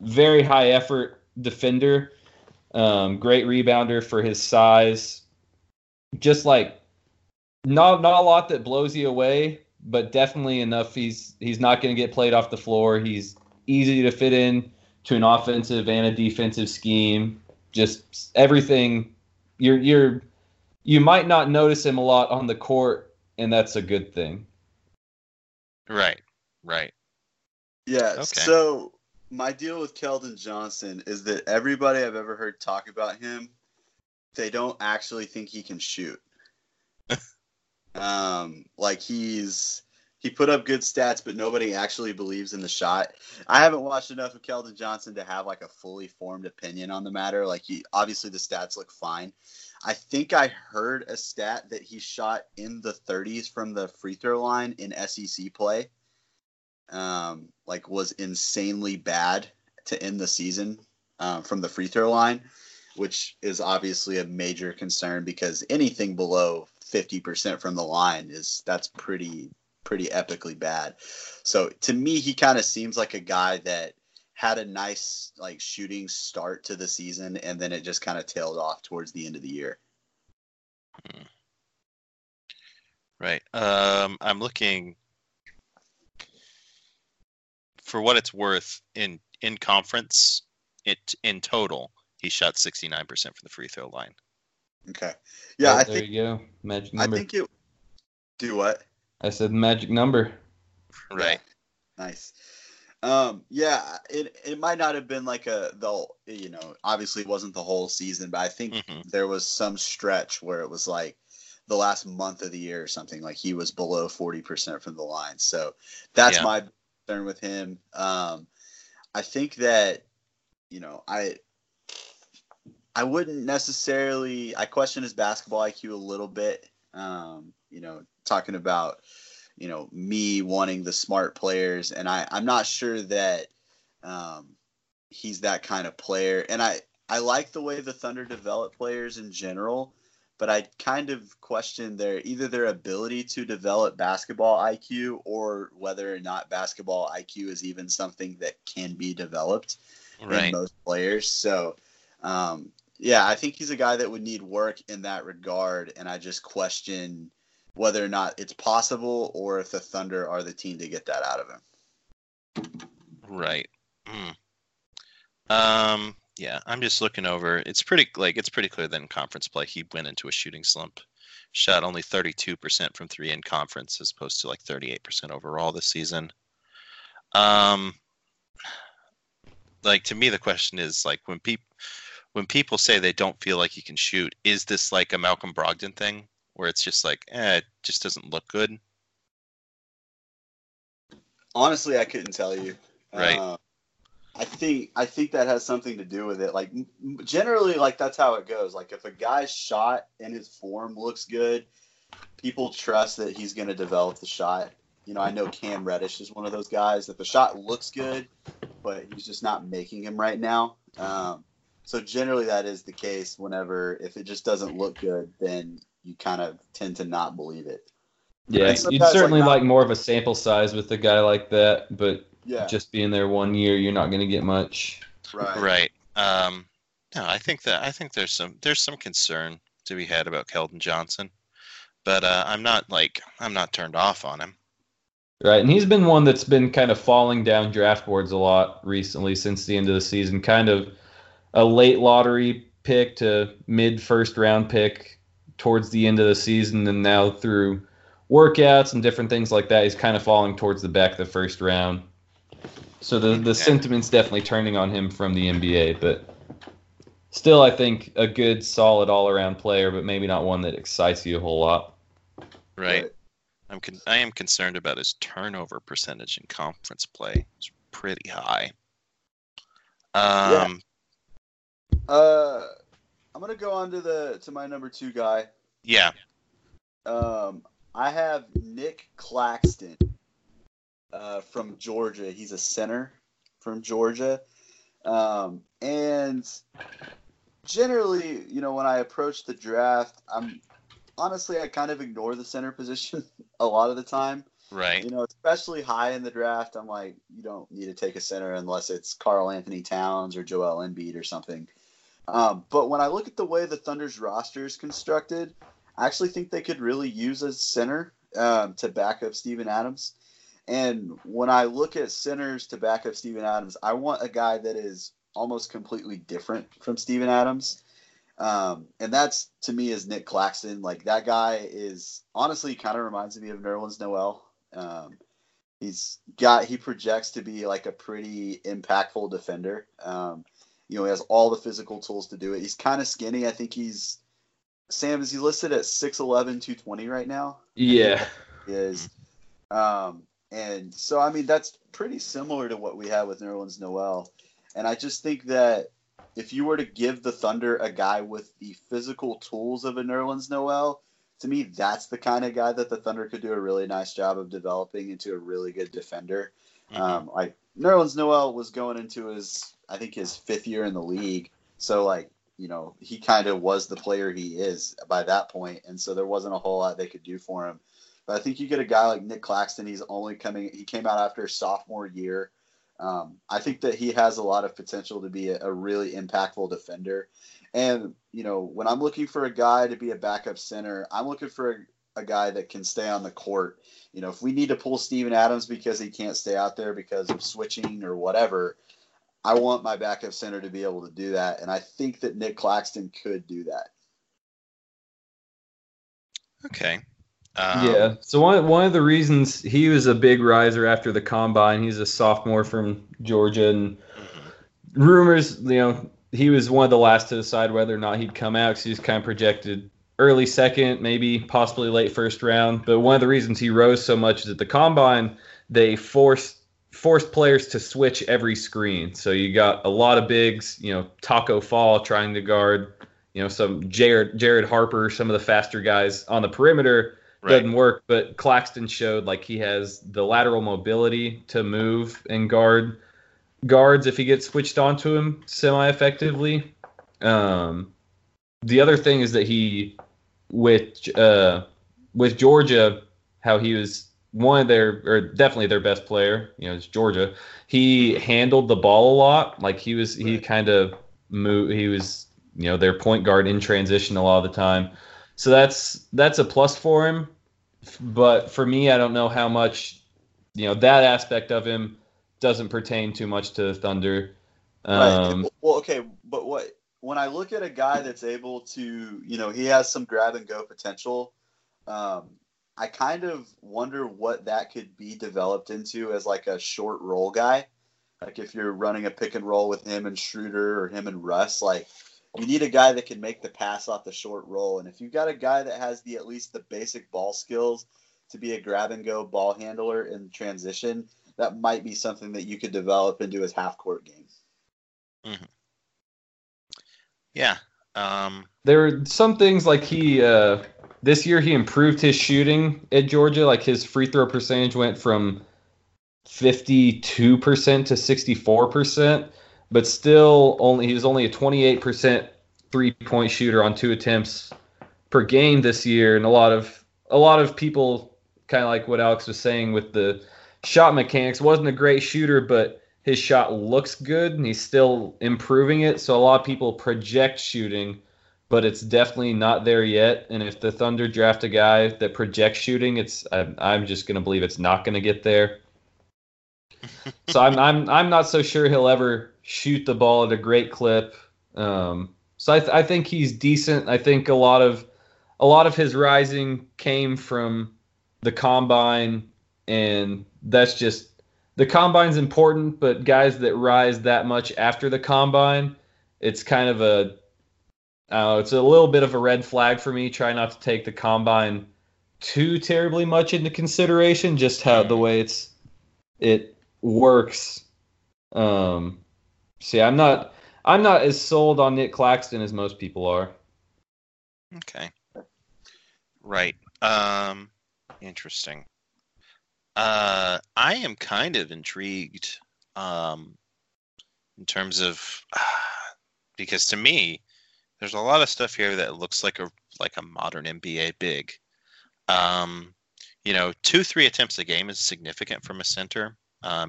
very high effort defender. Great rebounder for his size. Just like not a lot that blows you away, but definitely enough. He's not going to get played off the floor. He's easy to fit in to an offensive and a defensive scheme. Just everything. You might not notice him a lot on the court, and that's a good thing. Right. Yeah. Okay. So my deal with Keldon Johnson is that everybody I've ever heard talk about him, they don't actually think he can shoot. He put up good stats, but nobody actually believes in the shot. I haven't watched enough of Keldon Johnson to have like a fully formed opinion on the matter. Like he obviously the stats look fine. I think I heard a stat that he shot in the 30s from the free throw line in SEC play. Was insanely bad to end the season from the free throw line, which is obviously a major concern because anything below 50% from the line that's pretty epically bad. So to me, he kind of seems like a guy that had a nice like shooting start to the season, and then it just kind of tailed off towards the end of the year. Right. I'm looking for what it's worth in conference. In total, he shot 69% from the free throw line. Okay. Yeah, I think you go. Magic number. I think it do what? I said the magic number. Right. Nice. Yeah, it might not have been like obviously it wasn't the whole season, but I think there was some stretch where it was like the last month of the year or something, like he was below 40% from the line. So that's my concern with him. I think that, I wouldn't necessarily, I question his basketball IQ a little bit, talking about, me wanting the smart players. And I'm not sure that he's that kind of player. And I like the way the Thunder develop players in general, but I kind of question either their ability to develop basketball IQ or whether or not basketball IQ is even something that can be developed in most players. So, I think he's a guy that would need work in that regard. And I just question whether or not it's possible or if the Thunder are the team to get that out of him. Right. Yeah, I'm just looking over. It's pretty clear that in conference play he went into a shooting slump. Shot only 32% from three in conference as opposed to 38% overall this season. To me the question is when people say they don't feel like he can shoot, is this like a Malcolm Brogdon thing where it's just it just doesn't look good? Honestly, I couldn't tell you. Right. I think that has something to do with it. Generally, that's how it goes. If a guy's shot and his form looks good, people trust that he's going to develop the shot. I know Cam Reddish is one of those guys that the shot looks good, but he's just not making him right now. So generally that is the case whenever, if it just doesn't look good, then you kind of tend to not believe it. Yeah, you'd certainly like more of a sample size with a guy like that, but... Yeah. Just being there 1 year, you're not going to get much. Right. No, I think there's some concern to be had about Keldon Johnson, but I'm not turned off on him. Right, and he's been one that's been kind of falling down draft boards a lot recently since the end of the season. Kind of a late lottery pick to mid first round pick towards the end of the season, and now through workouts and different things like that, he's kind of falling towards the back of the first round. So the sentiment's definitely turning on him from the NBA, but still I think a good, solid all-around player, but maybe not one that excites you a whole lot. Right. I am concerned about his turnover percentage in conference play. It's pretty high. I'm going to go on to my number two guy. Yeah. I have Nick Claxton. From Georgia. He's a center from Georgia. And generally, when I approach the draft, I kind of ignore the center position a lot of the time. Right. Especially high in the draft, I'm like, you don't need to take a center unless it's Karl Anthony Towns or Joel Embiid or something. But when I look at the way the Thunder's roster is constructed, I actually think they could really use a center to back up Steven Adams. And when I look at centers to back up Steven Adams, I want a guy that is almost completely different from Steven Adams. And that's, to me, is Nick Claxton. That guy is honestly kind of reminds me of Nerlens Noel. He projects to be a pretty impactful defender. He has all the physical tools to do it. He's kind of skinny. I think is he listed at 6'11", 220 right now? Yeah. He is. And so, that's pretty similar to what we had with Nerlens Noel. And I just think that if you were to give the Thunder a guy with the physical tools of a Nerlens Noel, to me, that's the kind of guy that the Thunder could do a really nice job of developing into a really good defender. Nerlens Noel was going into his fifth year in the league. So, he kind of was the player he is by that point. And so there wasn't a whole lot they could do for him. But I think you get a guy like Nick Claxton. He came out after his sophomore year. I think that he has a lot of potential to be a really impactful defender. And, when I'm looking for a guy to be a backup center, I'm looking for a guy that can stay on the court. If we need to pull Steven Adams because he can't stay out there because of switching or whatever, I want my backup center to be able to do that. And I think that Nick Claxton could do that. Okay. Yeah. So one of the reasons he was a big riser after the combine, he's a sophomore from Georgia, and rumors, you know, he was one of the last to decide whether or not he'd come out, because he was kind of projected early second, maybe possibly late first round. But one of the reasons he rose so much is at the combine, they forced players to switch every screen. So you got a lot of bigs, you know, Taco Fall trying to guard, you know, some Jared Harper, some of the faster guys on the perimeter. Right. Doesn't work, but Claxton showed like he has the lateral mobility to move and guard guards if he gets switched onto him semi-effectively. The other thing is that he, with Georgia, how he was one of their, or definitely their best player, you know, it's Georgia. He handled the ball a lot. Like he was, right. He kind of moved, he was, you know, their point guard in transition a lot of the time. So that's a plus for him. But for me, I don't know how much, you know, that aspect of him doesn't pertain too much to the Thunder. Right. Well, okay, but when I look at a guy that's able to, you know, he has some grab and go potential. I kind of wonder what that could be developed into as like a short roll guy. Like if you're running a pick and roll with him and Schroeder or him and Russ, like you need a guy that can make the pass off the short roll. And if you've got a guy that has the, at least the basic ball skills to be a grab and go ball handler in transition, that might be something that you could develop into his half court game. Mm-hmm. Yeah. There were some things like he this year he improved his shooting at Georgia. Like his free throw percentage went from 52% to 64%, but still he was only a 28% 3-point shooter on 2 attempts per game this year. And a lot of people, kind of like what Alex was saying with the shot mechanics, wasn't a great shooter, but his shot looks good, and he's still improving it. So a lot of people project shooting, but it's definitely not there yet. And if the Thunder draft a guy that projects shooting, I'm just going to believe it's not going to get there. So I'm not so sure he'll ever shoot the ball at a great clip. So I think he's decent. I think a lot of his rising came from the combine, and that's just. The combine's important, but guys that rise that much after the combine, it's kind of it's a little bit of a red flag for me. Try not to take the combine too terribly much into consideration, just how the way it works. See, I'm not as sold on Nick Claxton as most people are. Okay. Right. Interesting. I am kind of intrigued in terms of because to me, there's a lot of stuff here that looks like a modern NBA big. 2-3 attempts a game is significant from a center,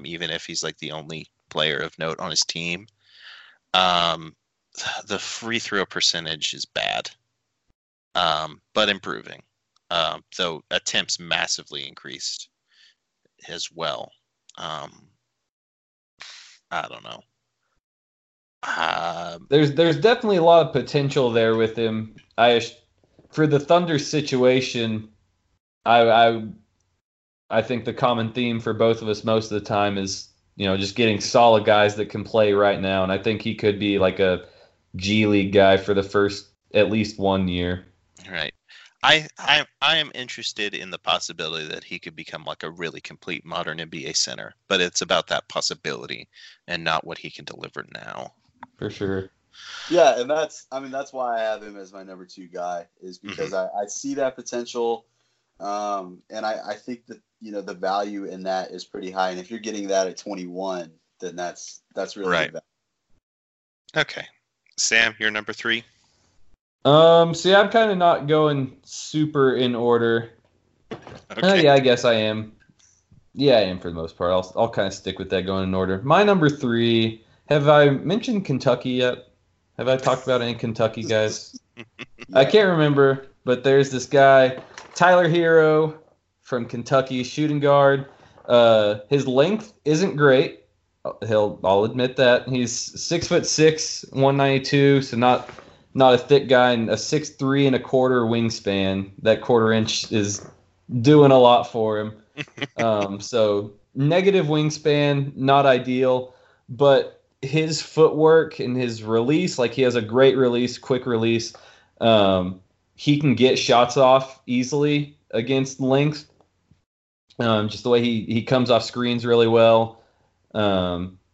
even if he's like the only player of note on his team. The free throw percentage is bad, but improving. Though attempts massively increased. As well. I don't know. There's definitely a lot of potential there with him. For the Thunder situation, I think the common theme for both of us most of the time is, you know, just getting solid guys that can play right now, and I think he could be like a G League guy for the first at least 1 year. Right. I am interested in the possibility that he could become like a really complete modern NBA center, but it's about that possibility and not what he can deliver now. For sure. Yeah, and that's why I have him as my number 2 guy, is because I see that potential, and I think that, you know, the value in that is pretty high. And if you're getting that at 21, then that's really right. Good value. Okay, Sam, you're number 3. See, I'm kind of not going super in order. Okay. Yeah, I guess I am. Yeah, I am for the most part. I'll kind of stick with that going in order. My number 3, have I mentioned Kentucky yet? Have I talked about any Kentucky guys? I can't remember, but there's this guy, Tyler Herro from Kentucky, shooting guard. His length isn't great. I'll admit that. He's 6'6", 192, so not a thick guy, and a 6'3" and a quarter wingspan. That quarter inch is doing a lot for him. So negative wingspan, not ideal, but his footwork and his release, like he has a great release, quick release. He can get shots off easily against length. Just the way he comes off screens really well.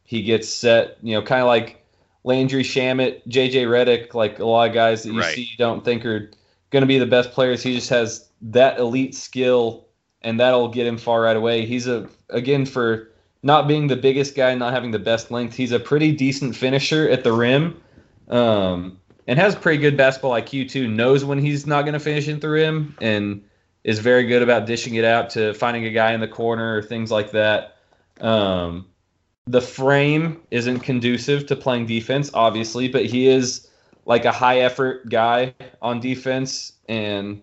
He gets set, you know, kind of like Landry Shamet, JJ Redick, like a lot of guys that you see you don't think are going to be the best players. He just has that elite skill, and that'll get him far right away. He's again, for not being the biggest guy, not having the best length, he's a pretty decent finisher at the rim, and has pretty good basketball IQ too. Knows when he's not going to finish in the rim, and is very good about dishing it out to finding a guy in the corner or things like that. The frame isn't conducive to playing defense, obviously, but he is like a high effort guy on defense, and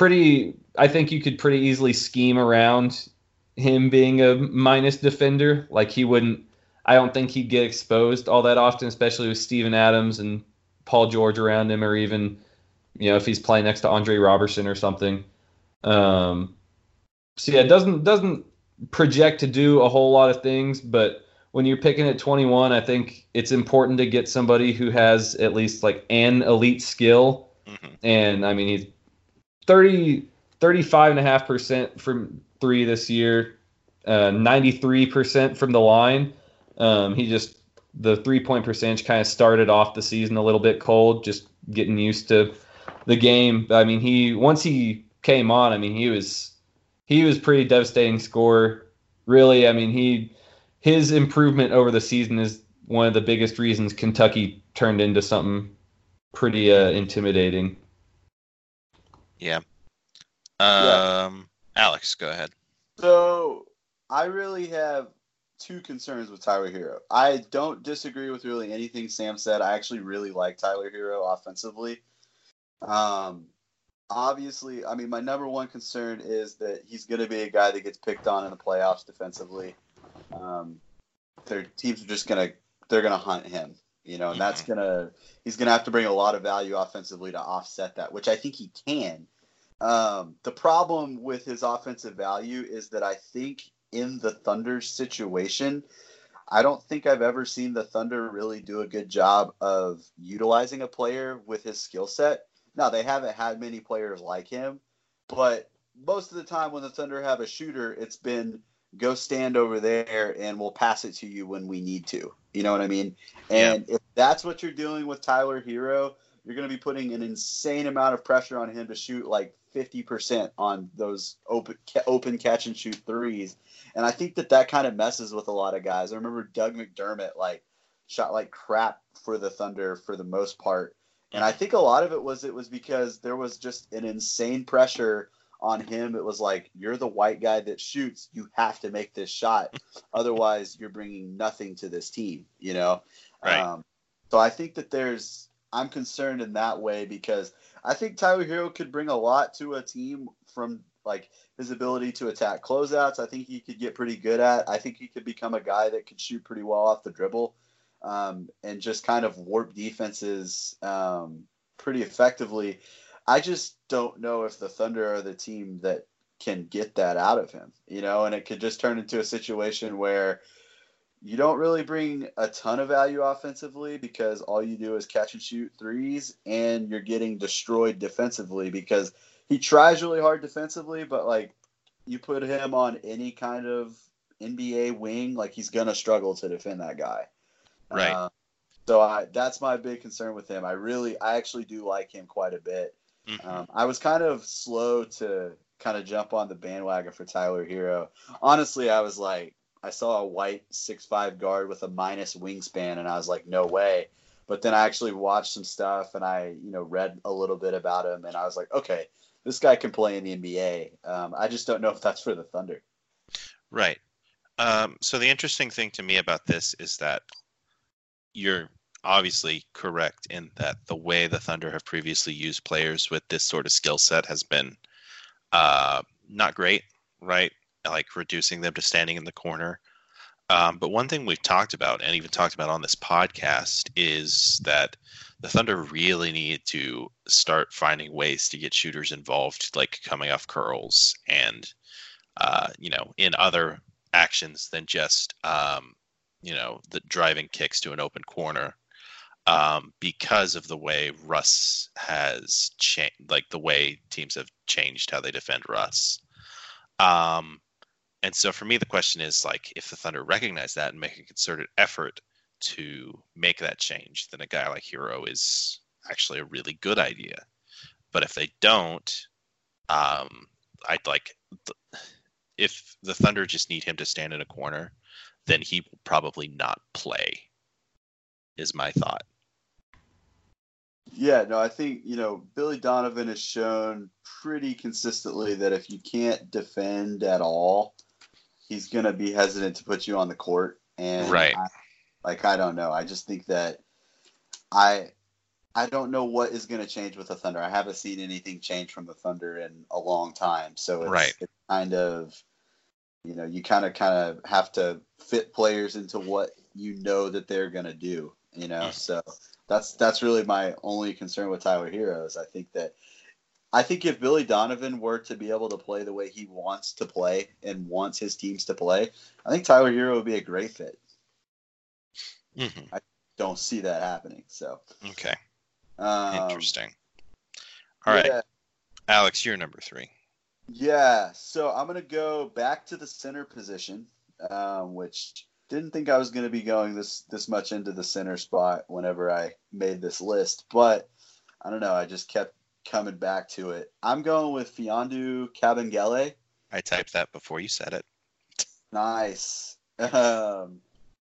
I think you could pretty easily scheme around him being a minus defender. Like I don't think he'd get exposed all that often, especially with Steven Adams and Paul George around him, or even, you know, if he's playing next to Andre Robertson or something. So yeah, doesn't project to do a whole lot of things, but when you're picking at 21, I think it's important to get somebody who has at least like an elite skill. Mm-hmm. And I mean, he's 35.5% from three this year, 93% from the line. The 3-point percentage kind of started off the season a little bit cold, just getting used to the game. I mean, once he came on, I mean, he was pretty devastating scorer. Really, I mean, his improvement over the season is one of the biggest reasons Kentucky turned into something pretty intimidating. Yeah. Alex, go ahead. So I really have two concerns with Tyler Herro. I don't disagree with really anything Sam said. I actually really like Tyler Herro offensively. Obviously, I mean, my number one concern is that he's going to be a guy that gets picked on in the playoffs defensively. Their teams are just they're going to hunt him, you know, and that's he's going to have to bring a lot of value offensively to offset that, which I think he can. The problem with his offensive value is that I think in the Thunder situation, I don't think I've ever seen the Thunder really do a good job of utilizing a player with his skill set. Now, they haven't had many players like him, but most of the time when the Thunder have a shooter, it's been go stand over there and we'll pass it to you when we need to. You know what I mean? And if that's what you're doing with Tyler Herro, you're going to be putting an insane amount of pressure on him to shoot like 50% on those open catch and shoot threes. And I think that kind of messes with a lot of guys. I remember Doug McDermott shot like crap for the Thunder for the most part. And I think a lot of it was because there was just an insane pressure on him. It was like, you're the white guy that shoots. You have to make this shot. Otherwise, you're bringing nothing to this team, you know? Right. So I think that I'm concerned in that way because I think Tyler Herro could bring a lot to a team from like his ability to attack closeouts. I think he could get pretty good at. I think he could become a guy that could shoot pretty well off the dribble. And just kind of warp defenses pretty effectively. I just don't know if the Thunder are the team that can get that out of him, you know, and it could just turn into a situation where you don't really bring a ton of value offensively because all you do is catch and shoot threes and you're getting destroyed defensively because he tries really hard defensively, but like you put him on any kind of NBA wing, like he's going to struggle to defend that guy. Right. So that's my big concern with him. I actually do like him quite a bit. Mm-hmm. I was kind of slow to kind of jump on the bandwagon for Tyler Herro. Honestly, I was like, I saw a white 6'5" guard with a minus wingspan, and I was like, no way. But then I actually watched some stuff, and I, you know, read a little bit about him, and I was like, okay, this guy can play in the NBA. I just don't know if that's for the Thunder. Right. So the interesting thing to me about this is that you're obviously correct in that the way the Thunder have previously used players with this sort of skill set has been not great, right? Like reducing them to standing in the corner. But one thing we've talked about and even talked about on this podcast is that the Thunder really need to start finding ways to get shooters involved, like coming off curls and, you know, in other actions than just, you know, the driving kicks to an open corner, because of the way Russ has changed, like the way teams have changed how they defend Russ. And so for me, the question is, like, if the Thunder recognize that and make a concerted effort to make that change, then a guy like Herro is actually a really good idea. But if they don't, I'd like, if the Thunder just need him to stand in a corner, then he will probably not play, is my thought. Yeah, no, I think, you know, Billy Donovan has shown pretty consistently that if you can't defend at all, he's going to be hesitant to put you on the court. And right. I don't know. I just think that I don't know what is going to change with the Thunder. I haven't seen anything change from the Thunder in a long time. So it's, right. It's kind of, you know, you kind of have to fit players into what you know that they're going to do, you know? So that's really my only concern with Tyler Herro is I think if Billy Donovan were to be able to play the way he wants to play and wants his teams to play, I think Tyler Herro would be a great fit. Mm-hmm. I don't see that happening. So, okay. Interesting. All right. Yeah. Alex, you're number 3. Yeah. So I'm going to go back to the center position, which didn't think I was going to be going this much into the center spot whenever I made this list, but I don't know. I just kept coming back to it. I'm going with Mfiondu Kabengele. I typed that before you said it. Nice.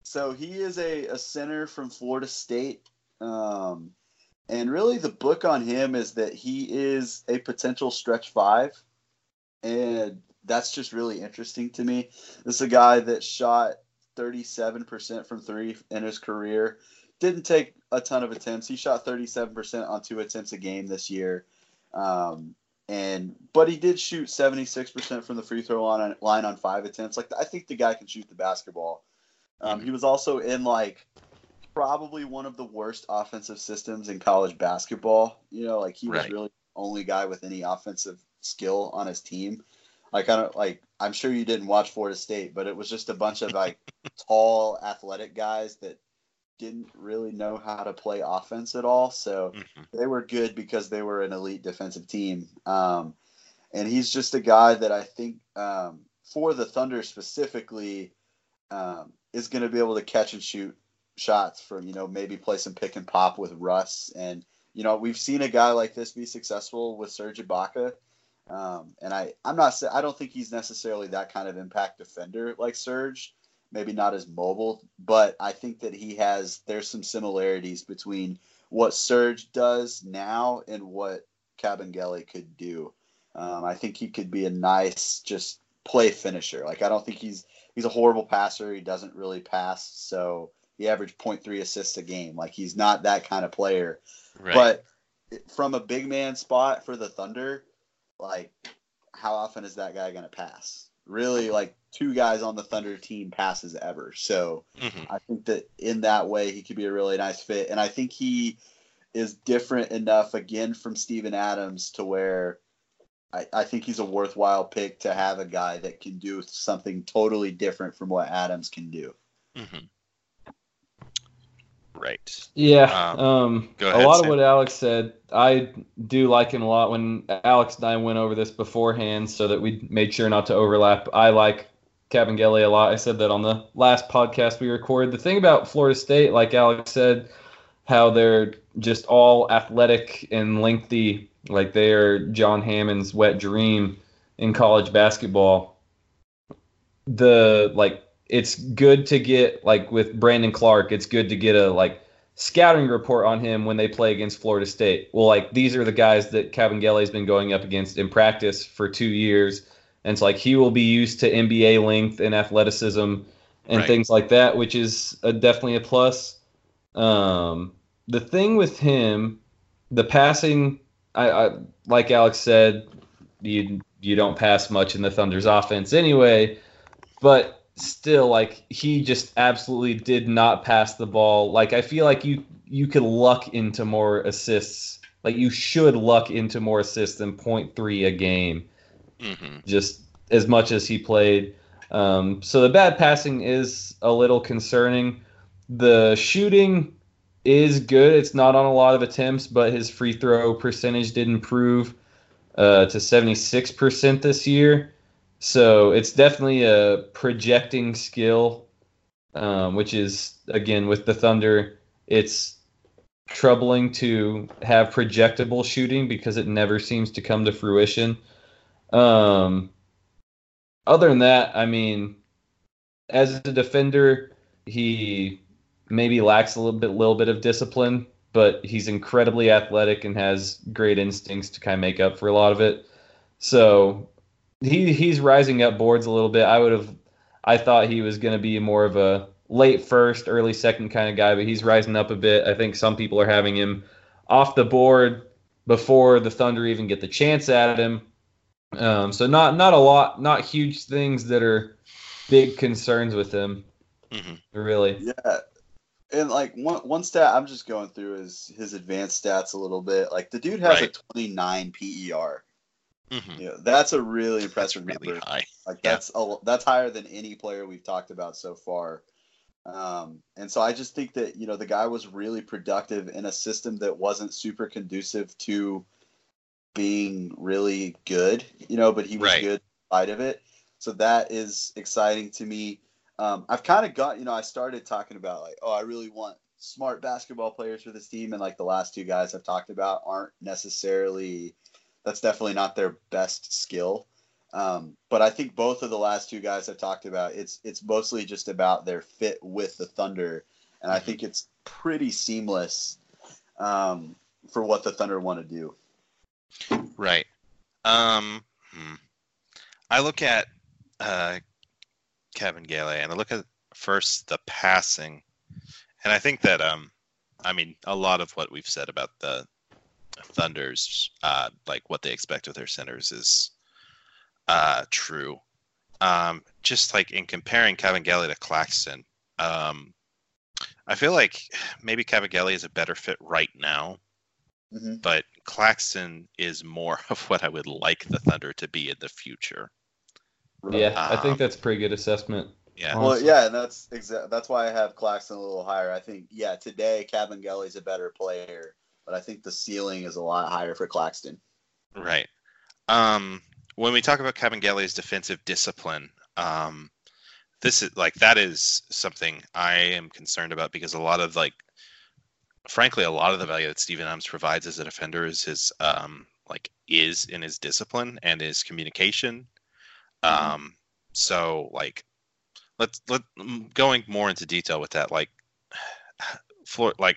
So he is a center from Florida State. And really the book on him is that he is a potential stretch 5. And that's just really interesting to me. This is a guy that shot 37% from 3 in his career. Didn't take a ton of attempts. He shot 37% on 2 attempts a game this year. But he did shoot 76% from the free throw line on 5 attempts. Like, I think the guy can shoot the basketball. He was also in, like, probably one of the worst offensive systems in college basketball. You know, like, he was really the only guy with any offensive skill on his team. Like, I'm sure you didn't watch Florida State, but it was just a bunch of, like, tall, athletic guys that didn't really know how to play offense at all. So they were good because they were an elite defensive team. And he's just a guy that I think for the Thunder specifically is going to be able to catch and shoot shots from, you know, maybe play some pick and pop with Russ. And, you know, we've seen a guy like this be successful with Serge Ibaka. I don't think he's necessarily that kind of impact defender like Serge, maybe not as mobile, but I think that there's some similarities between what Serge does now and what Kabengele could do. I think he could be a nice, just play finisher. Like, I don't think he's a horrible passer. He doesn't really pass. So he averaged 0.3 assists a game. Like, he's not that kind of player, right. But from a big man spot for the Thunder, like, how often is that guy going to pass? Really, like, 2 guys on the Thunder team passes ever. So I think that in that way, he could be a really nice fit. And I think he is different enough, again, from Steven Adams to where I think he's a worthwhile pick to have a guy that can do something totally different from what Adams can do. Mm-hmm. Right. Yeah. Go ahead, a lot Sam. Of what Alex said, I do like him a lot. When Alex and I went over this beforehand so that we made sure not to overlap, I like Kabengele a lot. I said that on the last podcast we recorded. The thing about Florida State, like Alex said, how they're just all athletic and lengthy, like they are John Hammond's wet dream in college basketball. It's good to get, like, with Brandon Clark, it's good to get a, like, scouting report on him when they play against Florida State. Well, like, these are the guys that Kabengele's been going up against in practice for 2 years. And it's like he will be used to NBA length and athleticism and things like that, which is definitely a plus. The thing with him, the passing, I like Alex said, you don't pass much in the Thunder's offense anyway. But still, like, he just absolutely did not pass the ball. Like, I feel like you could luck into more assists. Like, you should luck into more assists than 0.3 a game, just as much as he played. So the bad passing is a little concerning. The shooting is good. It's not on a lot of attempts, but his free throw percentage did improve to 76% this year. So it's definitely a projecting skill, which is, again, with the Thunder, it's troubling to have projectable shooting because it never seems to come to fruition. Other than that, I mean, as a defender, he maybe lacks a little bit of discipline, but he's incredibly athletic and has great instincts to kind of make up for a lot of it. So he's rising up boards a little bit. I thought he was going to be more of a late first, early second kind of guy, but he's rising up a bit. I think some people are having him off the board before the Thunder even get the chance at him. So not a lot, not huge things that are big concerns with him, really. Yeah. And, like, one stat I'm just going through is his advanced stats a little bit. Like, the dude has a 29 PER. Yeah, that's a really impressive number. Really high. Like, that's higher than any player we've talked about so far. And so I just think that, you know, the guy was really productive in a system that wasn't super conducive to being really good, you know, but he was good in spite of it. So that is exciting to me. I've kind of got, you know, I started talking about, like, oh, I really want smart basketball players for this team. And, like, the last two guys I've talked about aren't necessarily, that's definitely not their best skill. But I think both of the last two guys I've talked about, it's mostly just about their fit with the Thunder. And I think it's pretty seamless for what the Thunder want to do. Right. I look at Kabengele, and I look at first the passing, and I think that I mean, a lot of what we've said about the Thunder's like what they expect of their centers is true. Just like in comparing Kabengele to Claxton, I feel like maybe Kabengele is a better fit right now, but Claxton is more of what I would like the Thunder to be in the future. Yeah, I think that's a pretty good assessment. Yeah. Honestly. Well, yeah, and that's why I have Claxton a little higher. I think, yeah, today Kabengele is a better player, but I think the ceiling is a lot higher for Claxton. Right. When we talk about Kabengele's defensive discipline, this is like, that is something I am concerned about because a lot of, like, frankly, a lot of the value that Steven Adams provides as a defender is his is in his discipline and his communication. So, like, let going more into detail with that, like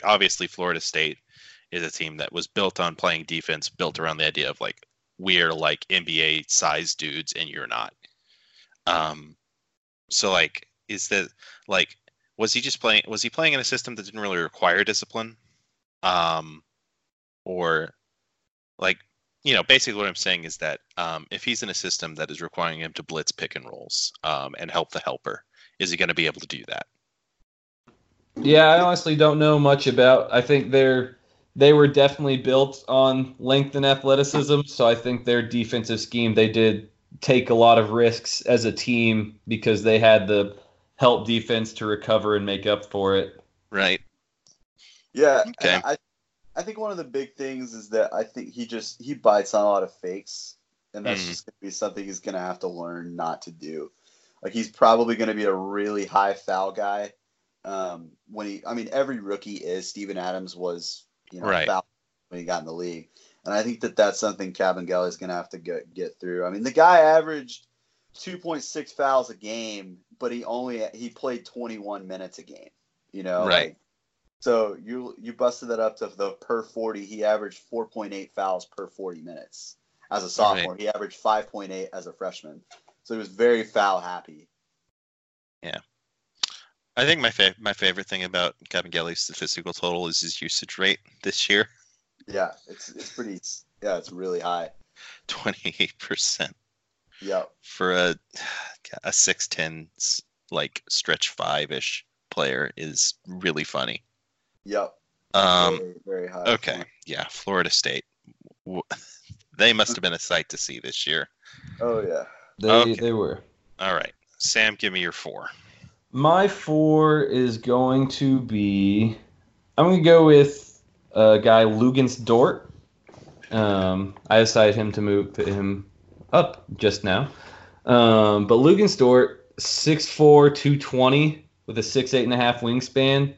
obviously Florida State is a team that was built on playing defense, built around the idea of, like, we're like NBA size dudes and you're not. So, like, is that, like, was he playing in a system that didn't really require discipline? Or, like, you know, basically what I'm saying is that if he's in a system that is requiring him to blitz pick and rolls and help the helper, is he going to be able to do that? Yeah, I honestly don't know much about. I think they were definitely built on length and athleticism, so I think their defensive scheme, they did take a lot of risks as a team because they had the help defense to recover and make up for it. Right. Yeah. Okay. I think one of the big things is that I think he bites on a lot of fakes, and that's just going to be something he's going to have to learn not to do. Like, he's probably going to be a really high foul guy. Every rookie is. Steven Adams was, you know, foul when he got in the league. And I think that that's something Kabengele is going to have to get through. I mean, the guy averaged 2.6 fouls a game, but he played 21 minutes a game, you know? Right. Like, so you busted that up to the per 40. He averaged 4.8 fouls per 40 minutes as a sophomore. Right. He averaged 5.8 as a freshman. So he was very foul happy. Yeah. I think my favorite thing about Kabengele's statistical total is his usage rate this year. Yeah, it's pretty. Yeah, it's really high. 28%. Yeah. For a 6'10 like stretch five-ish player is really funny. Yep. Very high. Okay. Yeah. Florida State. They must have been a sight to see this year. Oh, yeah. They were. All right. Sam, give me your four. My four is going to be... I'm going to go with a guy, Luguentz Dort. I decided to move him up just now. But Luguentz Dort, 6'4", 220, with a 6'8.5" wingspan.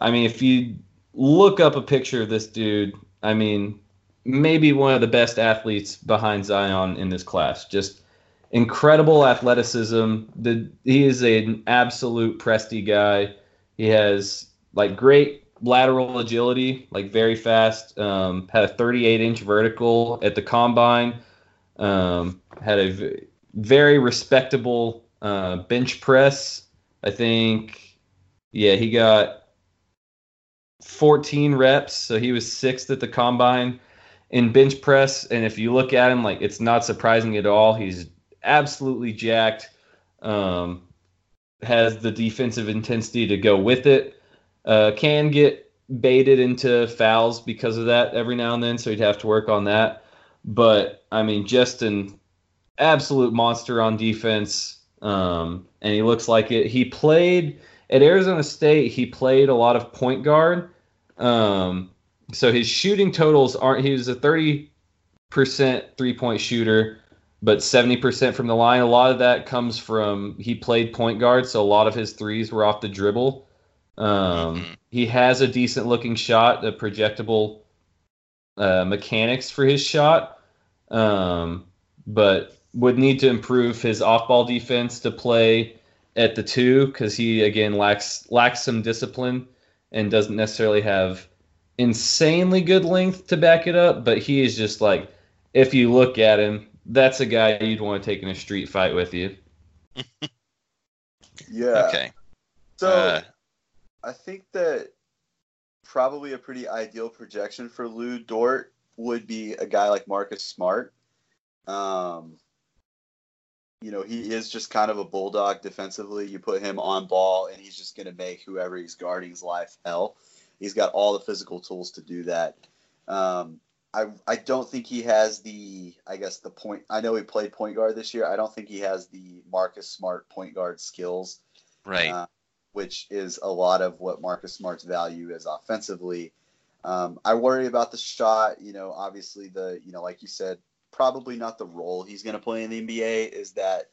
I mean, if you look up a picture of this dude, I mean, maybe one of the best athletes behind Zion in this class. Just incredible athleticism. He is an absolute Presti guy. He has, like, great lateral agility, like very fast. Had a 38-inch vertical at the combine. Had a very respectable bench press. I think, he got 14 reps, so he was 6th at the combine in bench press. And if you look at him, like, it's not surprising at all. He's absolutely jacked. Has the defensive intensity to go with it. Can get baited into fouls because of that every now and then, so he'd have to work on that. But, I mean, just an absolute monster on defense, and he looks like it. He played at Arizona State. He played a lot of point guard, so his shooting totals aren't. He was a 30% three-point shooter, but 70% from the line. A lot of that comes from he played point guard, so a lot of his threes were off the dribble. He has a decent looking shot, a projectable mechanics for his shot, but would need to improve his off ball defense to play at the two, because he again lacks some discipline and doesn't necessarily have insanely good length to back it up. But he is just like, if you look at him, that's a guy you'd want to take in a street fight with you. Yeah. Okay. So. I think that probably a pretty ideal projection for Lou Dort would be a guy like Marcus Smart. He is just kind of a bulldog defensively. You put him on ball, and he's just going to make whoever he's guarding's life hell. He's got all the physical tools to do that. I don't think he has the point. I know he played point guard this year. I don't think he has the Marcus Smart point guard skills. Right. Which is a lot of what Marcus Smart's value is offensively. I worry about the shot. Obviously like you said, probably not the role he's going to play in the NBA is that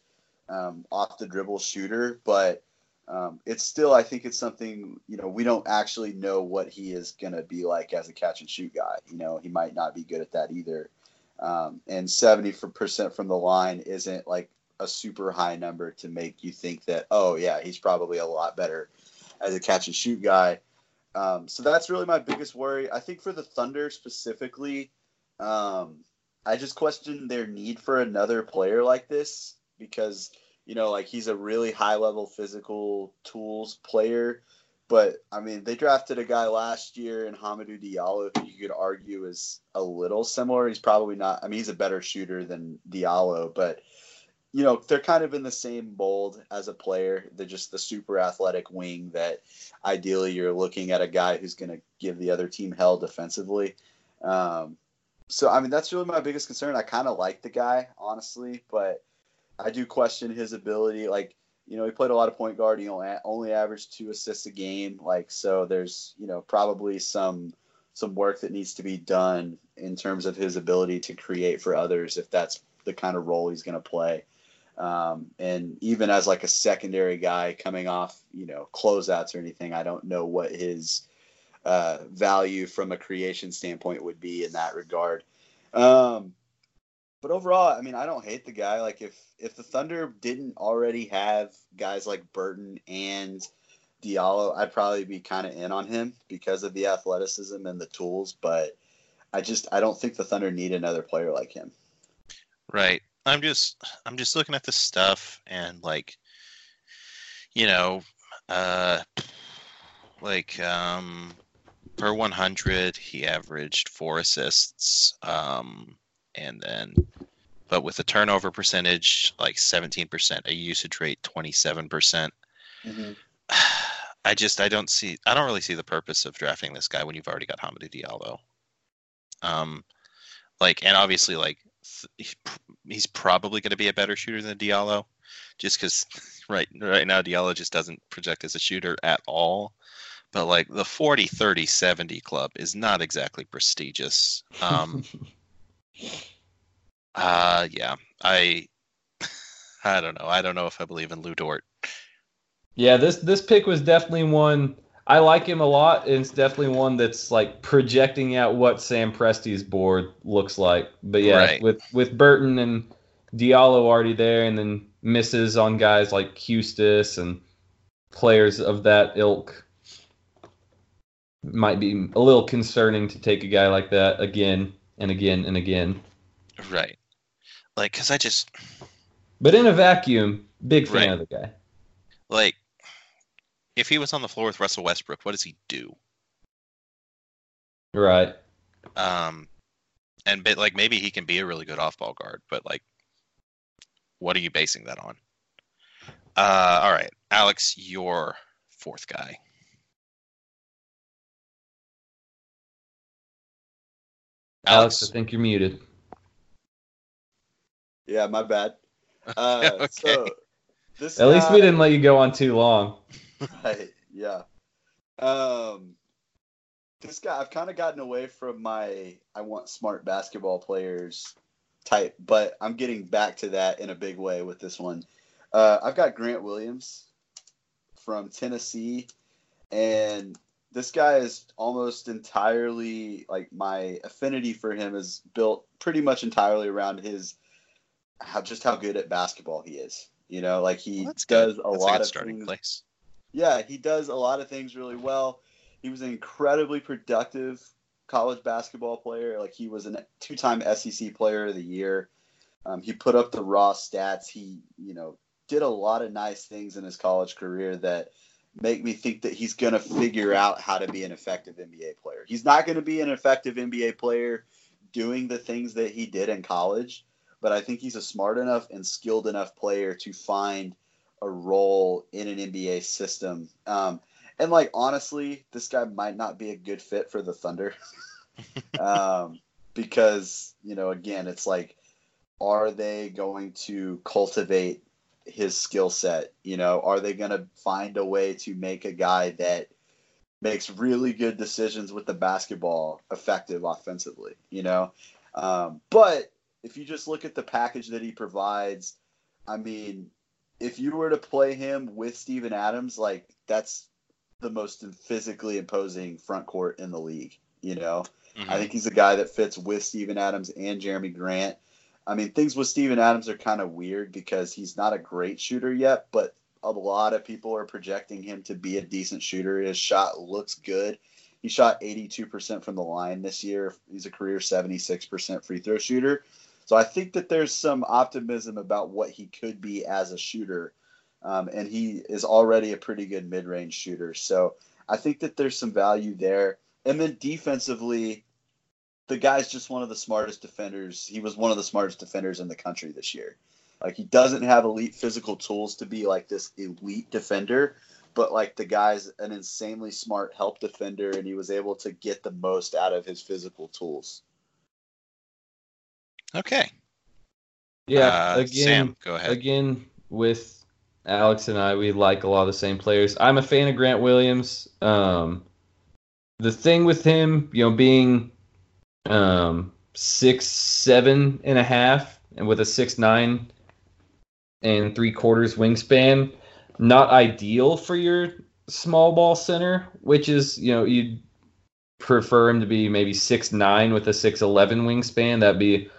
off the dribble shooter, but it's still, I think it's something, we don't actually know what he is going to be like as a catch and shoot guy. He might not be good at that either. And 70% from the line isn't like a super high number to make you think that, oh yeah, he's probably a lot better as a catch and shoot guy. So that's really my biggest worry. I think for the Thunder specifically, I just question their need for another player like this, because, he's a really high level physical tools player, but I mean, they drafted a guy last year in Hamidou Diallo, who you could argue is a little similar. He's probably not, I mean, he's a better shooter than Diallo, but they're kind of in the same mold as a player. They're just the super athletic wing that ideally you're looking at a guy who's going to give the other team hell defensively. So, I mean, that's really my biggest concern. I kind of like the guy, honestly, but I do question his ability. He played a lot of point guard. He only averaged 2 assists a game. So there's, probably some work that needs to be done in terms of his ability to create for others, if that's the kind of role he's going to play. And even as like a secondary guy coming off, closeouts or anything, I don't know what his value from a creation standpoint would be in that regard. But overall, I mean, I don't hate the guy. If the Thunder didn't already have guys like Burton and Diallo, I'd probably be kind of in on him because of the athleticism and the tools. But I don't think the Thunder need another player like him. Right. I'm just looking at the stuff and per 100 he averaged 4 assists, but with a turnover percentage 17%, a usage rate 27%, Mm-hmm. I don't really see the purpose of drafting this guy when you've already got Hamidou Diallo. And obviously, he's probably going to be a better shooter than Diallo, just because right now Diallo just doesn't project as a shooter at all. But the 40, 30, 70 club is not exactly prestigious. I don't know. I don't know if I believe in Lu Dort. Yeah, this pick was definitely one. I like him a lot, and it's definitely one that's projecting out what Sam Presti's board looks like. But yeah, right. with Burton and Diallo already there, and then misses on guys like Custis and players of that ilk, might be a little concerning to take a guy like that again and again and again. Right. But in a vacuum, big fan of the guy. If he was on the floor with Russell Westbrook, what does he do? Right. And maybe he can be a really good off-ball guard, but what are you basing that on? All right, Alex, your fourth guy. Alex, I think you're muted. Yeah, my bad. Okay. So this at guy... least we didn't let you go on too long. Right, yeah. This guy, I've kind of gotten away from my I want smart basketball players type, but I'm getting back to that in a big way with this one. I've got Grant Williams from Tennessee, and this guy is almost entirely, my affinity for him is built pretty much entirely around how good at basketball he is. He does a lot of starting place. Yeah, he does a lot of things really well. He was an incredibly productive college basketball player. He was a two-time SEC Player of the Year. He put up the raw stats. He, did a lot of nice things in his college career that make me think that he's going to figure out how to be an effective NBA player. He's not going to be an effective NBA player doing the things that he did in college, but I think he's a smart enough and skilled enough player to find a role in an NBA system. Honestly, this guy might not be a good fit for the Thunder. Because, again, it's are they going to cultivate his skill set? Are they going to find a way to make a guy that makes really good decisions with the basketball effective offensively? But if you just look at the package that he provides, if you were to play him with Steven Adams, that's the most physically imposing front court in the league. Mm-hmm. I think he's a guy that fits with Steven Adams and Jeremy Grant. Things with Steven Adams are kind of weird because he's not a great shooter yet, but a lot of people are projecting him to be a decent shooter. His shot looks good. He shot 82% from the line this year. He's a career 76% free throw shooter. So I think that there's some optimism about what he could be as a shooter, and he is already a pretty good mid-range shooter. So I think that there's some value there. And then defensively, the guy's just one of the smartest defenders. He was one of the smartest defenders in the country this year. He doesn't have elite physical tools to be this elite defender, but the guy's an insanely smart help defender, and he was able to get the most out of his physical tools. Okay. Yeah. Sam, go ahead. Again, with Alex and I, we like a lot of the same players. I'm a fan of Grant Williams. The thing with him, being 6'7" and a half, and with a 6'9" and 3/4 wingspan, not ideal for your small ball center, which is you'd prefer him to be maybe 6'9" with a 6'11" wingspan. That'd be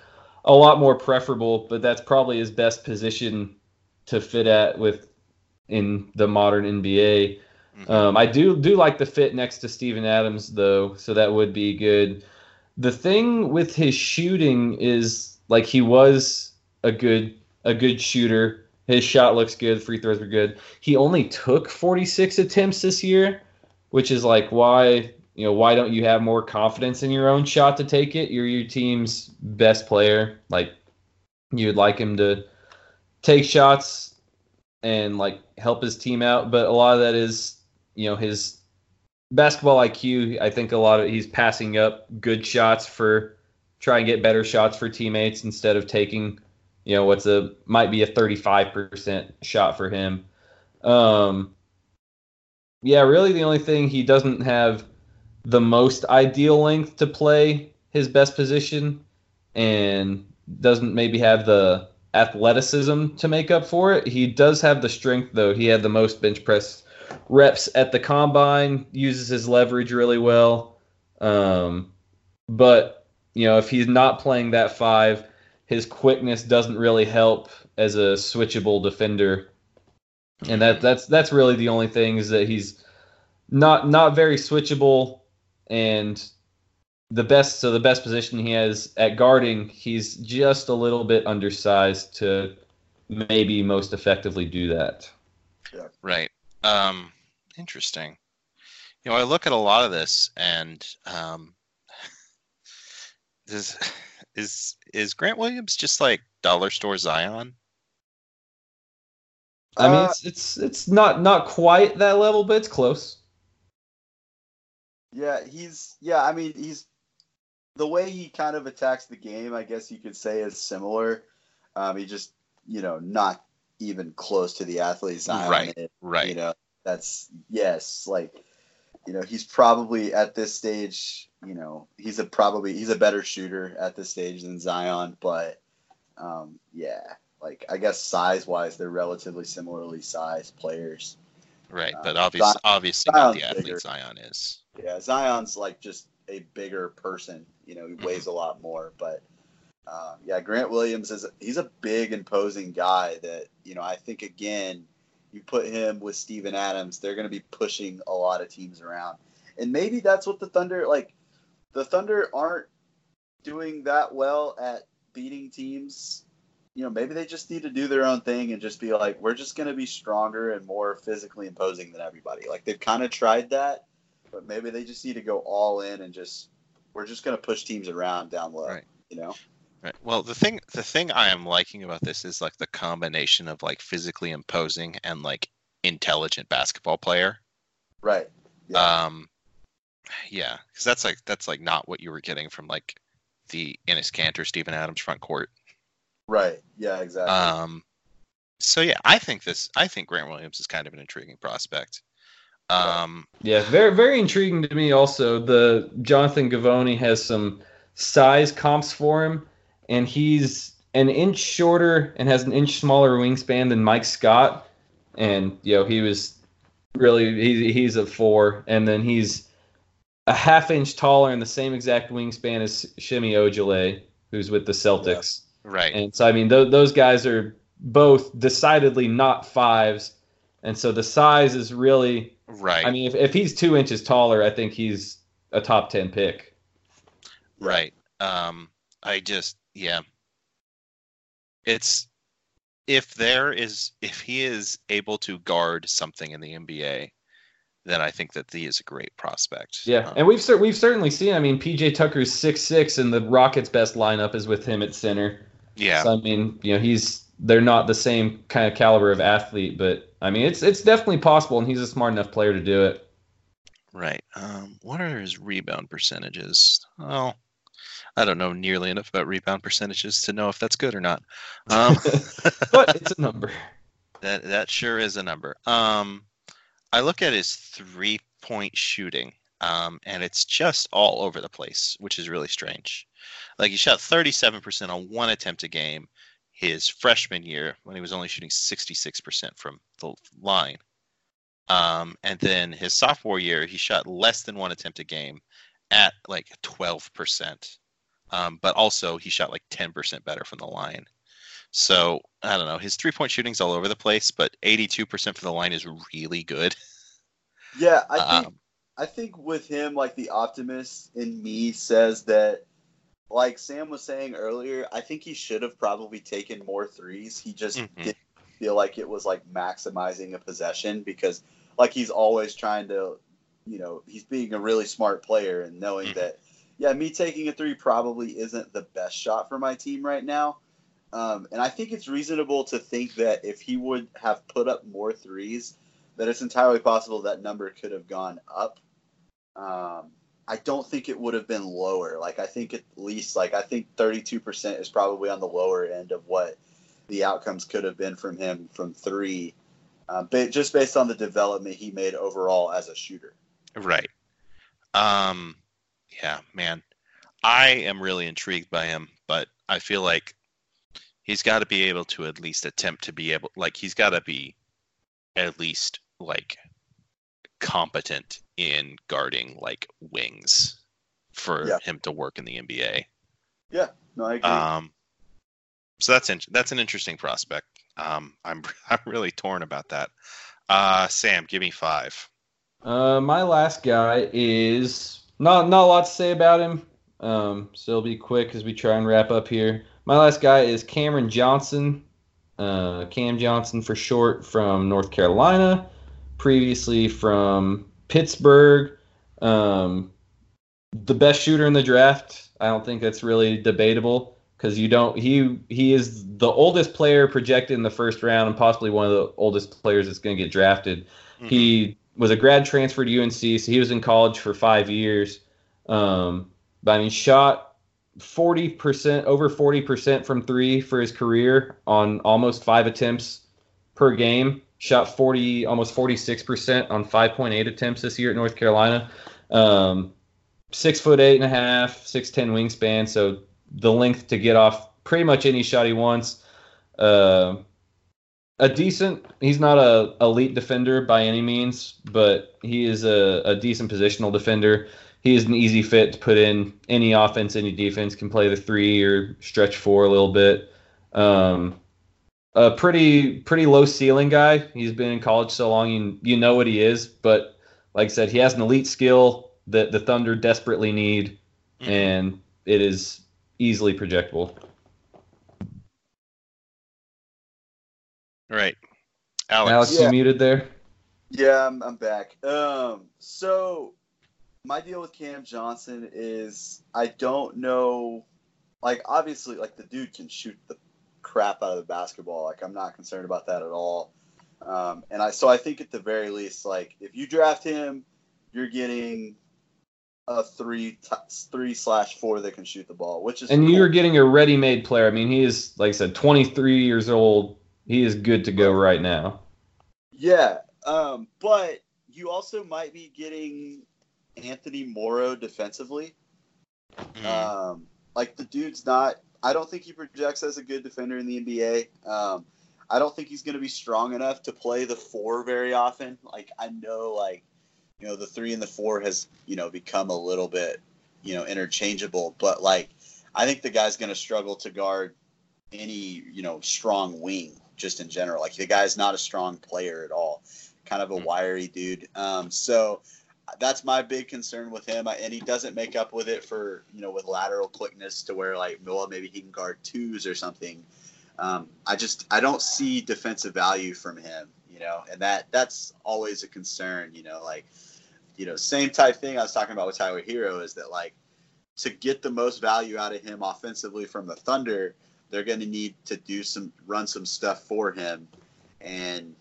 a lot more preferable, but that's probably his best position to fit at with in the modern NBA. Mm-hmm. I do like the fit next to Steven Adams, though, so that would be good. The thing with his shooting is he was a good shooter. His shot looks good. Free throws were good. He only took 46 attempts this year, which is why. Why don't you have more confidence in your own shot to take it? You're your team's best player. You'd like him to take shots and like help his team out. But a lot of that is, you know, his basketball IQ. I think a lot of he's passing up good shots for try and get better shots for teammates instead of taking, you know, what's a might be a 35% shot for him. Yeah, really the only thing, he doesn't have the most ideal length to play his best position and doesn't maybe have the athleticism to make up for it. He does have the strength, though. He had the most bench press reps at the combine, uses his leverage really well. But, you know, if he's not playing that five, his quickness doesn't really help as a switchable defender. And that's really the only thing, is that he's not very switchable, and the best position he has at guarding, he's just a little bit undersized to maybe most effectively do that. Yeah. Right. Interesting. You know, I look at a lot of this, and is Grant Williams just like dollar store Zion? I mean, it's not quite that level, but it's close. Yeah, he's the way he kind of attacks the game, I guess you could say, is similar. He just, you know, not even close to the athlete Zion. Right. You know, he's probably at this stage, you know, he's a better shooter at this stage than Zion, but yeah. Like, I guess size-wise, they're relatively similarly sized players. Right, but obviously not the athlete bigger. Zion is. Yeah, Zion's, like, just a bigger person. You know, he weighs a lot more. But, yeah, Grant Williams, he's a big, imposing guy that, you know, I think, again, you put him with Steven Adams, they're going to be pushing a lot of teams around. And maybe that's what the Thunder, like, the Thunder aren't doing that well at beating teams. You know, maybe they just need to do their own thing and just be like, we're just going to be stronger and more physically imposing than everybody. Like, they've kind of tried that, but maybe they just need to go all in and just, we're just going to push teams around down low, right. You know? Right. Well, the thing I am liking about this is, like, the combination of, like, physically imposing and, like, intelligent basketball player. Right. Yeah. Yeah. Cause that's not what you were getting from, like, the Enes Kanter, Steven Adams front court. Right. Yeah, exactly. So yeah, I think Grant Williams is kind of an intriguing prospect. Yeah, very, very intriguing to me also. The Jonathan Givony has some size comps for him, and he's an inch shorter and has an inch smaller wingspan than Mike Scott. And, you know, he's a 4, and then he's a half inch taller and the same exact wingspan as Chuma Okeke, who's with the Celtics. Yeah. Right. And so, I mean, those guys are both decidedly not fives. And so the size is really... Right. I mean, if he's 2 inches taller, I think he's a top 10 pick. Right. Yeah. It's... If he is able to guard something in the NBA, then I think that he is a great prospect. Yeah, and we've certainly seen, I mean, P.J. Tucker's 6'6", and the Rockets' best lineup is with him at center. Yeah. So, I mean, you know, they're not the same kind of caliber of athlete, but, I mean, it's definitely possible, and he's a smart enough player to do it. Right. What are his rebound percentages? Oh, I don't know nearly enough about rebound percentages to know if that's good or not. But it's a number. That sure is a number. I look at his three-point shooting, and it's just all over the place, which is really strange. Like, he shot 37% on one attempt a game his freshman year when he was only shooting 66% from the line. And then his sophomore year, he shot less than one attempt a game at, like, 12%. But also, he shot, like, 10% better from the line. So, I don't know. His three-point shooting's all over the place, but 82% for the line is really good. Yeah, I think with him, like, the optimist in me says that, like Sam was saying earlier, I think he should have probably taken more threes. He just didn't feel like it was, like, maximizing a possession because, like, he's always trying to, you know, he's being a really smart player and knowing that, yeah, me taking a three probably isn't the best shot for my team right now. And I think it's reasonable to think that if he would have put up more threes, that it's entirely possible that number could have gone up. I don't think it would have been lower. Like, I think at least, like, I think 32% is probably on the lower end of what the outcomes could have been from him from three, but just based on the development he made overall as a shooter. Right. Yeah, man. I am really intrigued by him, but I feel like he's got to be able to at least attempt to be able, like, he's got to be at least, like, competent in guarding, like, wings for him to work in the NBA. Yeah, no, I agree. So that's an interesting prospect. I'm really torn about that. Sam, give me five. My last guy is not a lot to say about him. So it'll be quick as we try and wrap up here. My last guy is Cameron Johnson, Cam Johnson for short, from North Carolina, previously from Pittsburgh. The best shooter in the draft. I don't think that's really debatable, because you don't. He is the oldest player projected in the first round, and possibly one of the oldest players that's going to get drafted. Mm-hmm. He was a grad transfer to UNC, so he was in college for 5 years. But I mean, shot 40%, over 40% from three for his career on almost five attempts per game. Shot 40, almost 46% on 5.8 attempts this year at North Carolina. 6'8.5", 6'10" wingspan, so the length to get off pretty much any shot he wants. He's not a elite defender by any means, but he is a decent positional defender. He is an easy fit to put in any offense, any defense. Can play the three or stretch four a little bit. A pretty low ceiling guy. He's been in college so long, you know what he is. But like I said, he has an elite skill that the Thunder desperately need, and it is easily projectable. All right, Alex, you muted there. Yeah, I'm back. So. My deal with Cam Johnson is I don't know, like, obviously, like, the dude can shoot the crap out of the basketball. Like, I'm not concerned about that at all. So I think at the very least, like, if you draft him, you're getting a 3/4 that can shoot the ball, which is and cool. You're getting a ready-made player. I mean, he is, like I said, 23 years old. He is good to go right now. Yeah, but you also might be getting Anthony Morrow defensively. Like, the dude's not, I don't think he projects as a good defender in the NBA. I don't think he's going to be strong enough to play the four very often. Like, I know, like, you know, the three and the four has, you know, become a little bit, you know, interchangeable, but, like, I think the guy's going to struggle to guard any, you know, strong wing just in general. Like, the guy's not a strong player at all, kind of a wiry dude. So that's my big concern with him, and he doesn't make up with it for, you know, with lateral quickness to where, like, well, maybe he can guard twos or something. I don't see defensive value from him, you know, and that's always a concern, you know, like, you know, same type thing I was talking about with Tyler Herro is that, like, to get the most value out of him offensively from the Thunder, they're going to need to run some stuff for him, and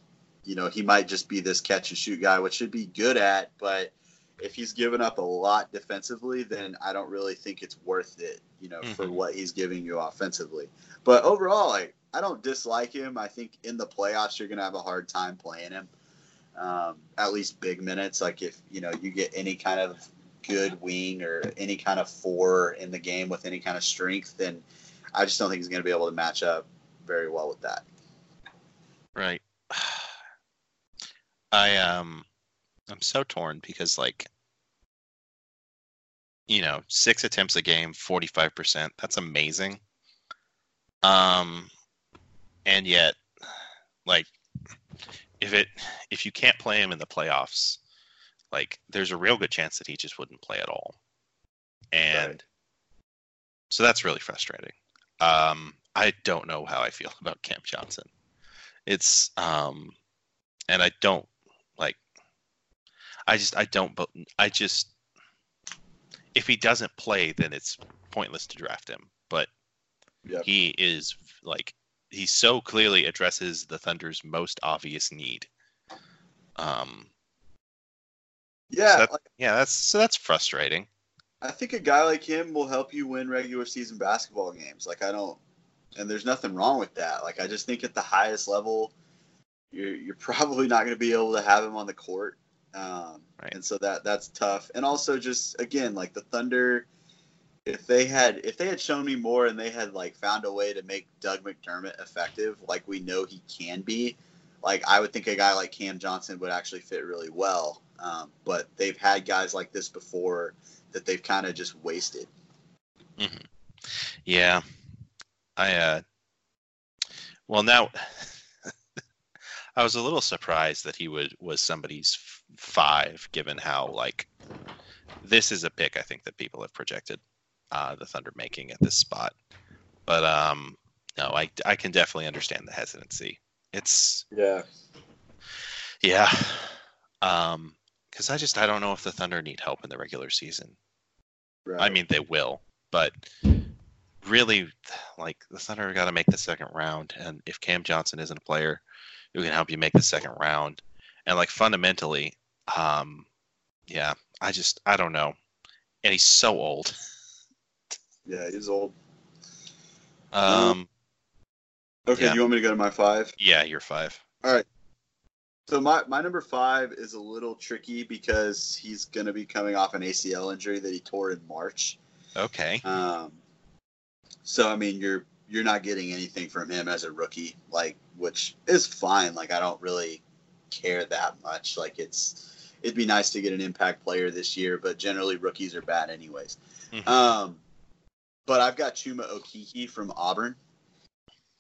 you know, he might just be this catch-and-shoot guy, which should be good at, but if he's given up a lot defensively, then I don't really think it's worth it, you know, for what he's giving you offensively. But overall, like, I don't dislike him. I think in the playoffs, you're going to have a hard time playing him, at least big minutes. Like, if, you know, you get any kind of good wing or any kind of four in the game with any kind of strength, then I just don't think he's going to be able to match up very well with that. Right. I'm so torn because, like, you know, 6 attempts a game, 45%. That's amazing. And yet, like, if you can't play him in the playoffs, like, there's a real good chance that he just wouldn't play at all. And right. So that's really frustrating. I don't know how I feel about Cam Johnson. It's and I don't. Like, I just, if he doesn't play, then it's pointless to draft him. But Yep. He is like, he so clearly addresses the Thunder's most obvious need. Yeah. So that, like, yeah. That's frustrating. I think a guy like him will help you win regular season basketball games. Like, I don't, and there's nothing wrong with that. Like, I just think at the highest level, you're probably not going to be able to have him on the court. Right. And so that's tough. And also just, again, like the Thunder, if they had shown me more and they had like found a way to make Doug McDermott effective, like we know he can be, like I would think a guy like Cam Johnson would actually fit really well. But they've had guys like this before that they've kind of just wasted. Mm-hmm. Yeah. Now I was a little surprised that he was somebody's five, given how, like, this is a pick I think that people have projected the Thunder making at this spot. But, no, I can definitely understand the hesitancy. It's... Yeah. Yeah. Because I don't know if the Thunder need help in the regular season. Right. I mean, they will, but... Really, like, the Thunder got to make the second round, and if Cam Johnson isn't a player who can help you make the second round, and like fundamentally, I don't know, and he's so old. Yeah, he's old. Okay, yeah. You want me to go to my five? Yeah, your five. All right. So my number five is a little tricky because he's going to be coming off an ACL injury that he tore in March. Okay. So, I mean, you're not getting anything from him as a rookie, like, which is fine. Like, I don't really care that much. Like, it'd be nice to get an impact player this year, but generally rookies are bad anyways. Mm-hmm. But I've got Chuma Okeke from Auburn.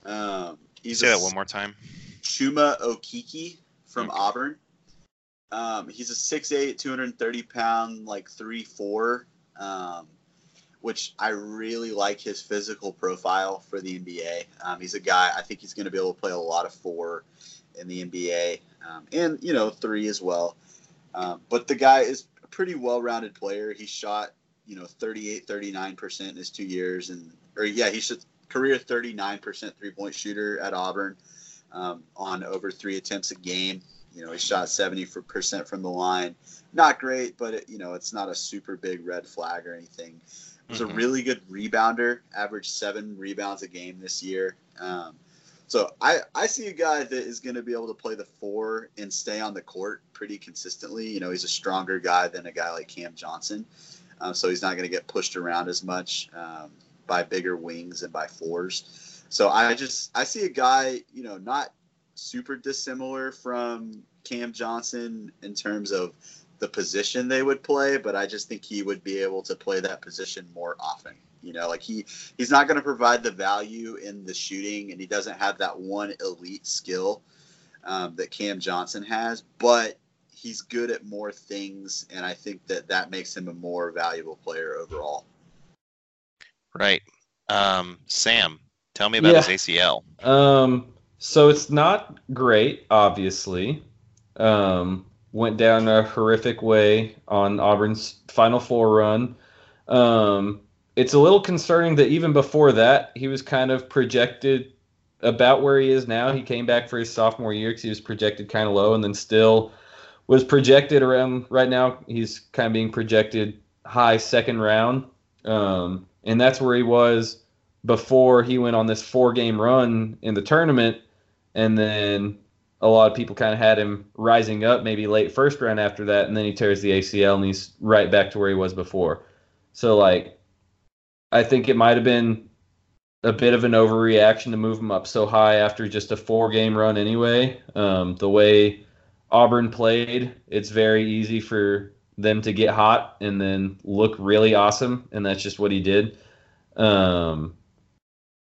Say that one more time. Chuma Okeke from Auburn. He's a 6'8", 230-pound, like 3'4". Which I really like his physical profile for the NBA. He's a guy, I think he's going to be able to play a lot of four in the NBA, and, you know, three as well. But the guy is a pretty well-rounded player. He shot, you know, 39% in his 2 years. He's a career 39% three-point shooter at Auburn on over three attempts a game. You know, he shot 70% from the line. Not great, but, it's not a super big red flag or anything. He's a really good rebounder, averaged 7 rebounds a game this year. So I see a guy that is going to be able to play the four and stay on the court pretty consistently. You know, he's a stronger guy than a guy like Cam Johnson. So he's not going to get pushed around as much by bigger wings and by fours. So I see a guy, you know, not super dissimilar from Cam Johnson in terms of the position they would play, but I just think he would be able to play that position more often. You know, like he's not going to provide the value in the shooting, and he doesn't have that one elite skill that Cam Johnson has, but he's good at more things, and I think that makes him a more valuable player overall. Right. Sam, tell me about his ACL. So it's not great, obviously. Went down a horrific way on Auburn's Final Four run. It's a little concerning that even before that, he was kind of projected about where he is now. He came back for his sophomore year because he was projected kind of low, and then still was projected around right now. He's kind of being projected high second round. And that's where he was before he went on this 4-game run in the tournament. And then a lot of people kind of had him rising up maybe late first round after that, and then he tears the ACL, and he's right back to where he was before. So, like, I think it might have been a bit of an overreaction to move him up so high after just a 4-game run anyway. The way Auburn played, it's very easy for them to get hot and then look really awesome, and that's just what he did.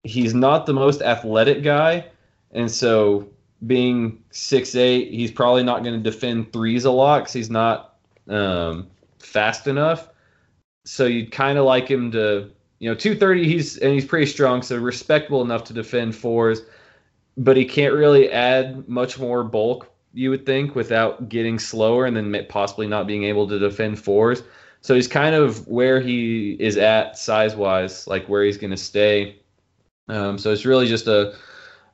He's not the most athletic guy, and so... Being 6'8", he's probably not going to defend threes a lot because he's not fast enough. So you'd kind of like him to, 230. He's pretty strong, so respectable enough to defend fours, but he can't really add much more bulk, you would think, without getting slower and then possibly not being able to defend fours. So he's kind of where he is at size wise, like where he's going to stay. So it's really just a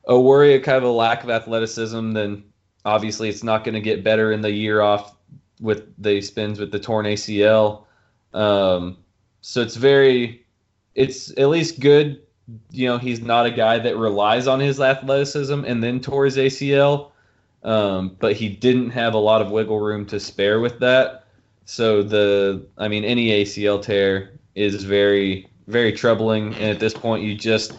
worry, kind of a lack of athleticism. Then obviously it's not going to get better in the year off with the spins with the torn ACL. So it's at least good. You know, he's not a guy that relies on his athleticism and then tore his ACL. But he didn't have a lot of wiggle room to spare with that. So any ACL tear is very, very troubling. And at this point, since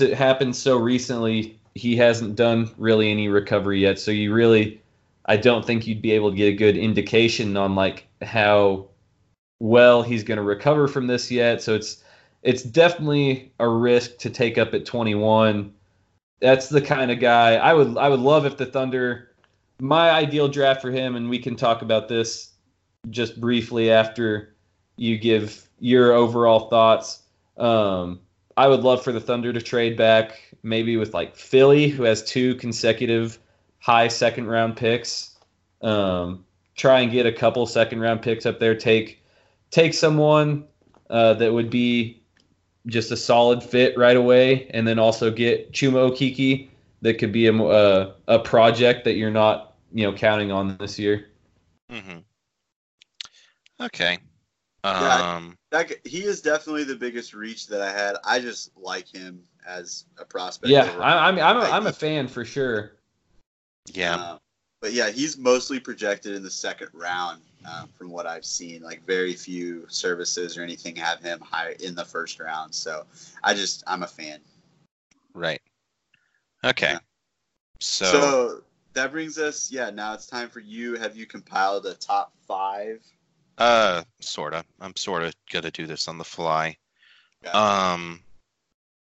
it happened so recently, he hasn't done really any recovery yet. So I don't think you'd be able to get a good indication on like how well he's going to recover from this yet. So it's definitely a risk to take up at 21. That's the kind of guy I would love if the Thunder. My ideal draft for him, and we can talk about this just briefly after you give your overall thoughts. I would love for the Thunder to trade back, maybe with like Philly, who has two consecutive high second round picks. Try and get a couple second round picks up there. Take someone that would be just a solid fit right away, and then also get Chuma Okeke that could be a project that you're not counting on this year. Mm-hmm. Okay. He is definitely the biggest reach that I had. I just like him as a prospect. Yeah, I'm a fan for sure. Yeah. But yeah, he's mostly projected in the second round. From what I've seen, like very few services or anything have him high in the first round. So I'm a fan. Right. Okay. Yeah. So that brings us. Yeah. Now it's time for you. Have you compiled a top five? Sorta. I'm sorta gonna do this on the fly. Okay.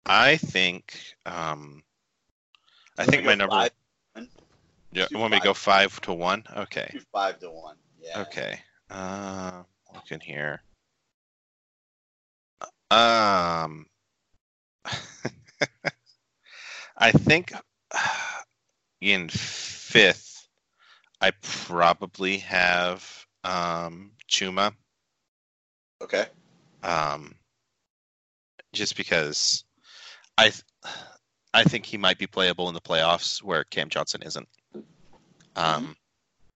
I think my number. Yeah. You want me to go 5 to 1? Okay. 5 to 1. Yeah. Okay. Look in here. I think in fifth, I probably have Chuma. Okay. Just because I think he might be playable in the playoffs where Cam Johnson isn't. Mm-hmm.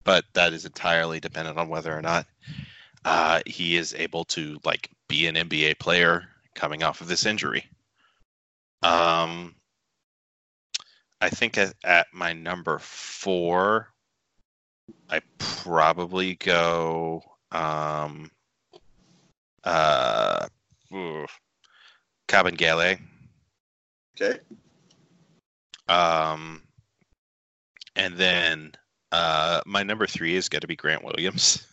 But that is entirely dependent on whether or not he is able to like be an NBA player coming off of this injury. I think at my number 4, I probably go Kabengele. Okay. And then. My number 3 is going to be Grant Williams.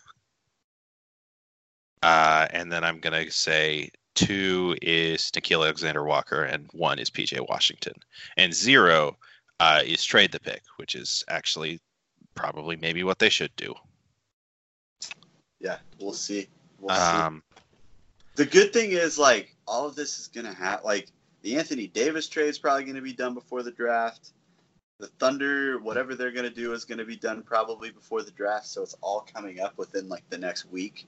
And then I'm going to say 2 is Nickeil Alexander-Walker and 1 is PJ Washington. And 0 is trade the pick, which is actually probably maybe what they should do. Yeah, we'll see. The good thing is, like, all of this is going to happen. Like, the Anthony Davis trade is probably going to be done before the draft. The Thunder, whatever they're going to do is going to be done probably before the draft, so it's all coming up within, like, the next week.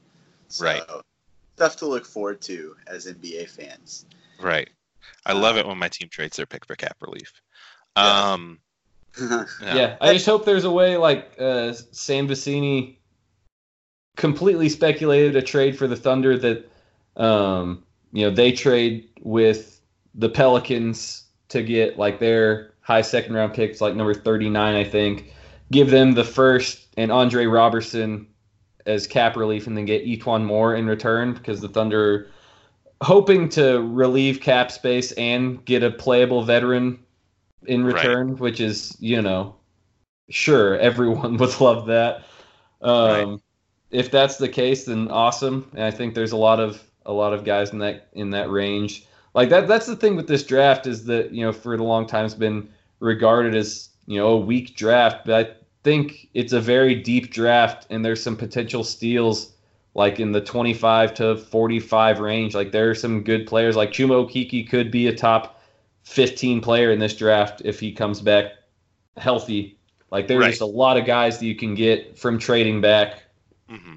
So, right. Stuff to look forward to as NBA fans. Right. I love it when my team trades their pick for cap relief. Yeah. Yeah, I just hope there's a way, like, Sam Vecini completely speculated a trade for the Thunder that, they trade with the Pelicans to get, like, their high second round picks, like number 39, I think. Give them the first and Andre Robertson as cap relief, and then get Etuan Moore in return, because the Thunder hoping to relieve cap space and get a playable veteran in return, right. Which is, sure, everyone would love that. Right. If that's the case, then awesome. And I think there's a lot of guys in that range. Like that's the thing with this draft is that, for a long time it's been regarded as a weak draft, but I think it's a very deep draft, and there's some potential steals like in the 25 to 45 range. Like there are some good players. Like Chuma Okeke could be a top 15 player in this draft if he comes back healthy. Like there's just a lot of guys that you can get from trading back. Mm-hmm.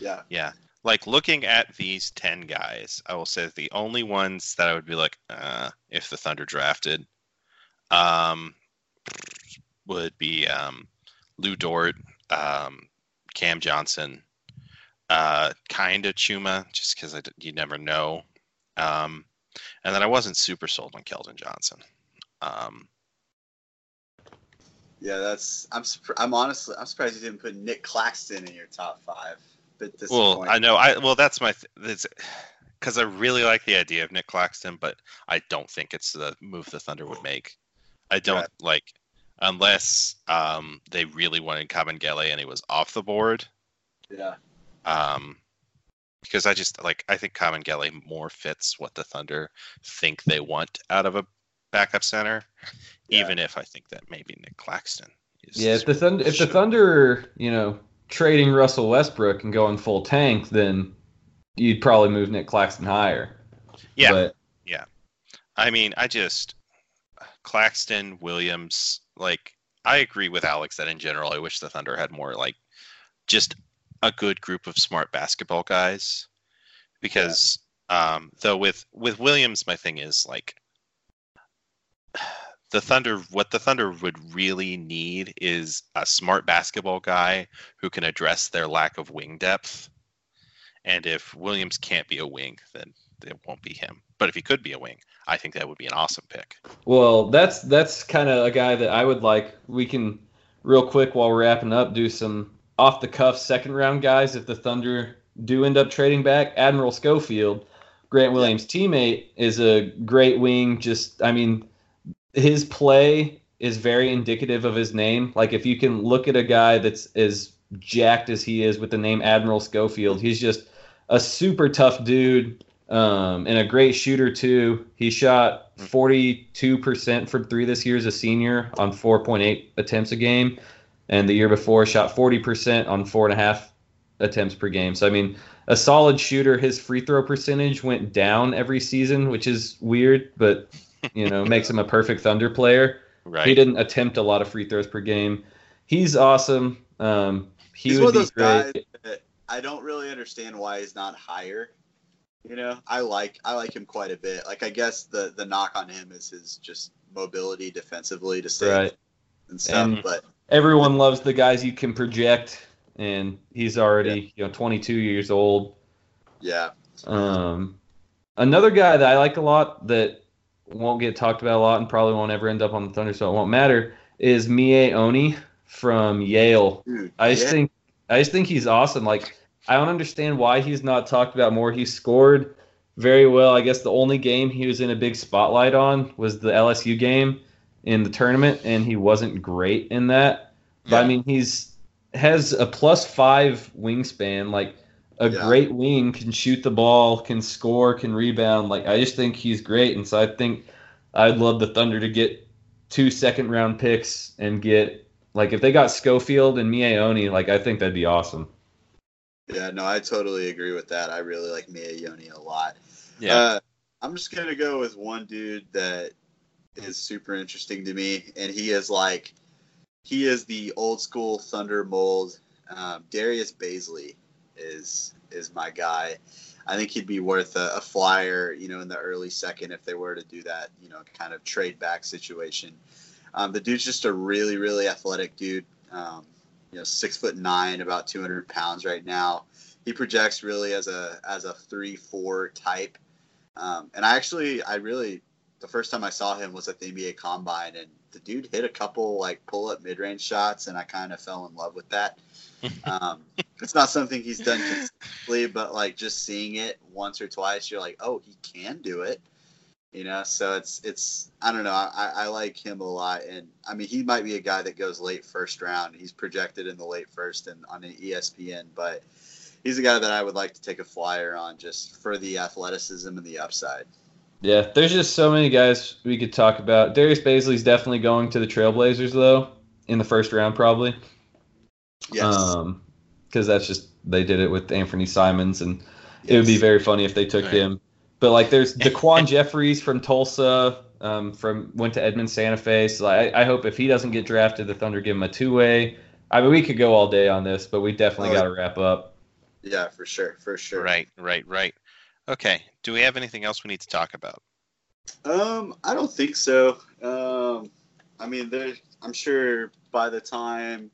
Yeah. like looking at these 10 guys, I will say that the only ones that I would be like, if the Thunder drafted, would be Lu Dort, Cam Johnson, kind of Chuma, just because you never know. And then I wasn't super sold on Keldon Johnson. Yeah, that's. I'm surprised you didn't put Nick Claxton in your top five. But well, I know. That's my. Because I really like the idea of Nick Claxton, but I don't think it's the move the Thunder would make. I don't like unless they really wanted Kabengele and he was off the board. Yeah. Because I just I think Kabengele more fits what the Thunder think they want out of a backup center. Yeah. Even if I think that maybe Nick Claxton is. Yeah, if the Thunder, trading Russell Westbrook and going full tank, then you'd probably move Nick Claxton higher. Yeah. Yeah. I mean, Claxton, Williams, I agree with Alex that in general I wish the Thunder had more just a good group of smart basketball guys. Because though with Williams, my thing is what the Thunder would really need is a smart basketball guy who can address their lack of wing depth. And if Williams can't be a wing, then it won't be him. But if he could be a wing, I think that would be an awesome pick. Well, that's kind of a guy that I would like. We can, real quick while we're wrapping up, do some off-the-cuff second-round guys if the Thunder do end up trading back. Admiral Schofield, Grant Williams' teammate, is a great wing. His play is very indicative of his name. If you can look at a guy that's as jacked as he is with the name Admiral Schofield, he's just a super tough dude and a great shooter, too. He shot 42% from three this year as a senior on 4.8 attempts a game. And the year before, shot 40% on 4.5 attempts per game. So, a solid shooter. His free throw percentage went down every season, which is weird, but... makes him a perfect Thunder player. Right. He didn't attempt a lot of free throws per game. He's awesome. He's one of those guys that I don't really understand why he's not higher. I like him quite a bit. I guess the knock on him is his just mobility defensively to save and stuff. And but everyone loves the guys you can project, and he's already 22 years old. Yeah. Another guy that I like a lot that won't get talked about a lot and probably won't ever end up on the Thunder, so it won't matter, is Miye Oni from Yale. Dude, I just think he's awesome. I don't understand why he's not talked about more. He scored very well. I guess the only game he was in a big spotlight on was the LSU game in the tournament, and he wasn't great in that. Yeah. But has a +5 wingspan. Great wing, can shoot the ball, can score, can rebound. I just think he's great. And so I think I'd love the Thunder to get 2 second-round picks and get, if they got Schofield and Miye Oni, I think that'd be awesome. Yeah, no, I totally agree with that. I really like Miye Oni a lot. Yeah. I'm just going to go with one dude that is super interesting to me, and he is the old-school Thunder mold, Darius Bazley. Is my guy. I think he'd be worth a flyer, in the early second if they were to do that, kind of trade back situation. The dude's just a really, really athletic dude. 6'9", about 200 pounds right now. He projects really as a 3-4 type. And the first time I saw him was at the NBA Combine, and the dude hit a couple pull-up mid-range shots, and I kind of fell in love with that. It's not something he's done consistently, but just seeing it once or twice, you're like, oh, he can do it, So it's I don't know. I like him a lot, and he might be a guy that goes late first round. He's projected in the late first and on the ESPN, but he's a guy that I would like to take a flyer on just for the athleticism and the upside. Yeah, there's just so many guys we could talk about. Darius Bazley's definitely going to the Trailblazers though in the first round, probably. Yes. Because that's just they did it with Anthony Simons, and it would be very funny if they took him. But there's Daquan Jeffries from Tulsa, went to Edmond Santa Fe. So I hope if he doesn't get drafted, the Thunder give him a two-way. We could go all day on this, but we definitely got to wrap up. Yeah, for sure, for sure. Right. Okay, do we have anything else we need to talk about? I don't think so. I mean, I'm sure by the time,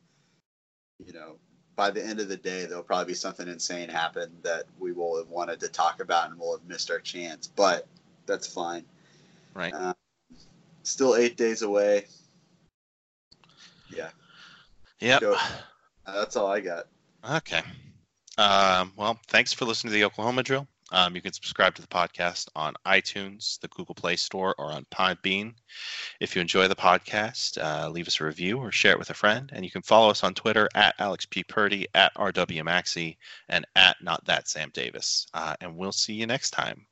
you know, by the end of the day, there'll probably be something insane happen that we will have wanted to talk about and we'll have missed our chance, but that's fine. Right. Still 8 days away. Yeah. Yep. So, that's all I got. Okay. Well, thanks for listening to the Oklahoma Drill. You can subscribe to the podcast on iTunes, the Google Play Store, or on Podbean. If you enjoy the podcast, leave us a review or share it with a friend. And you can follow us on Twitter at Alex P. Purdy, at RW Maxey, and at Not That Sam Davis. And we'll see you next time.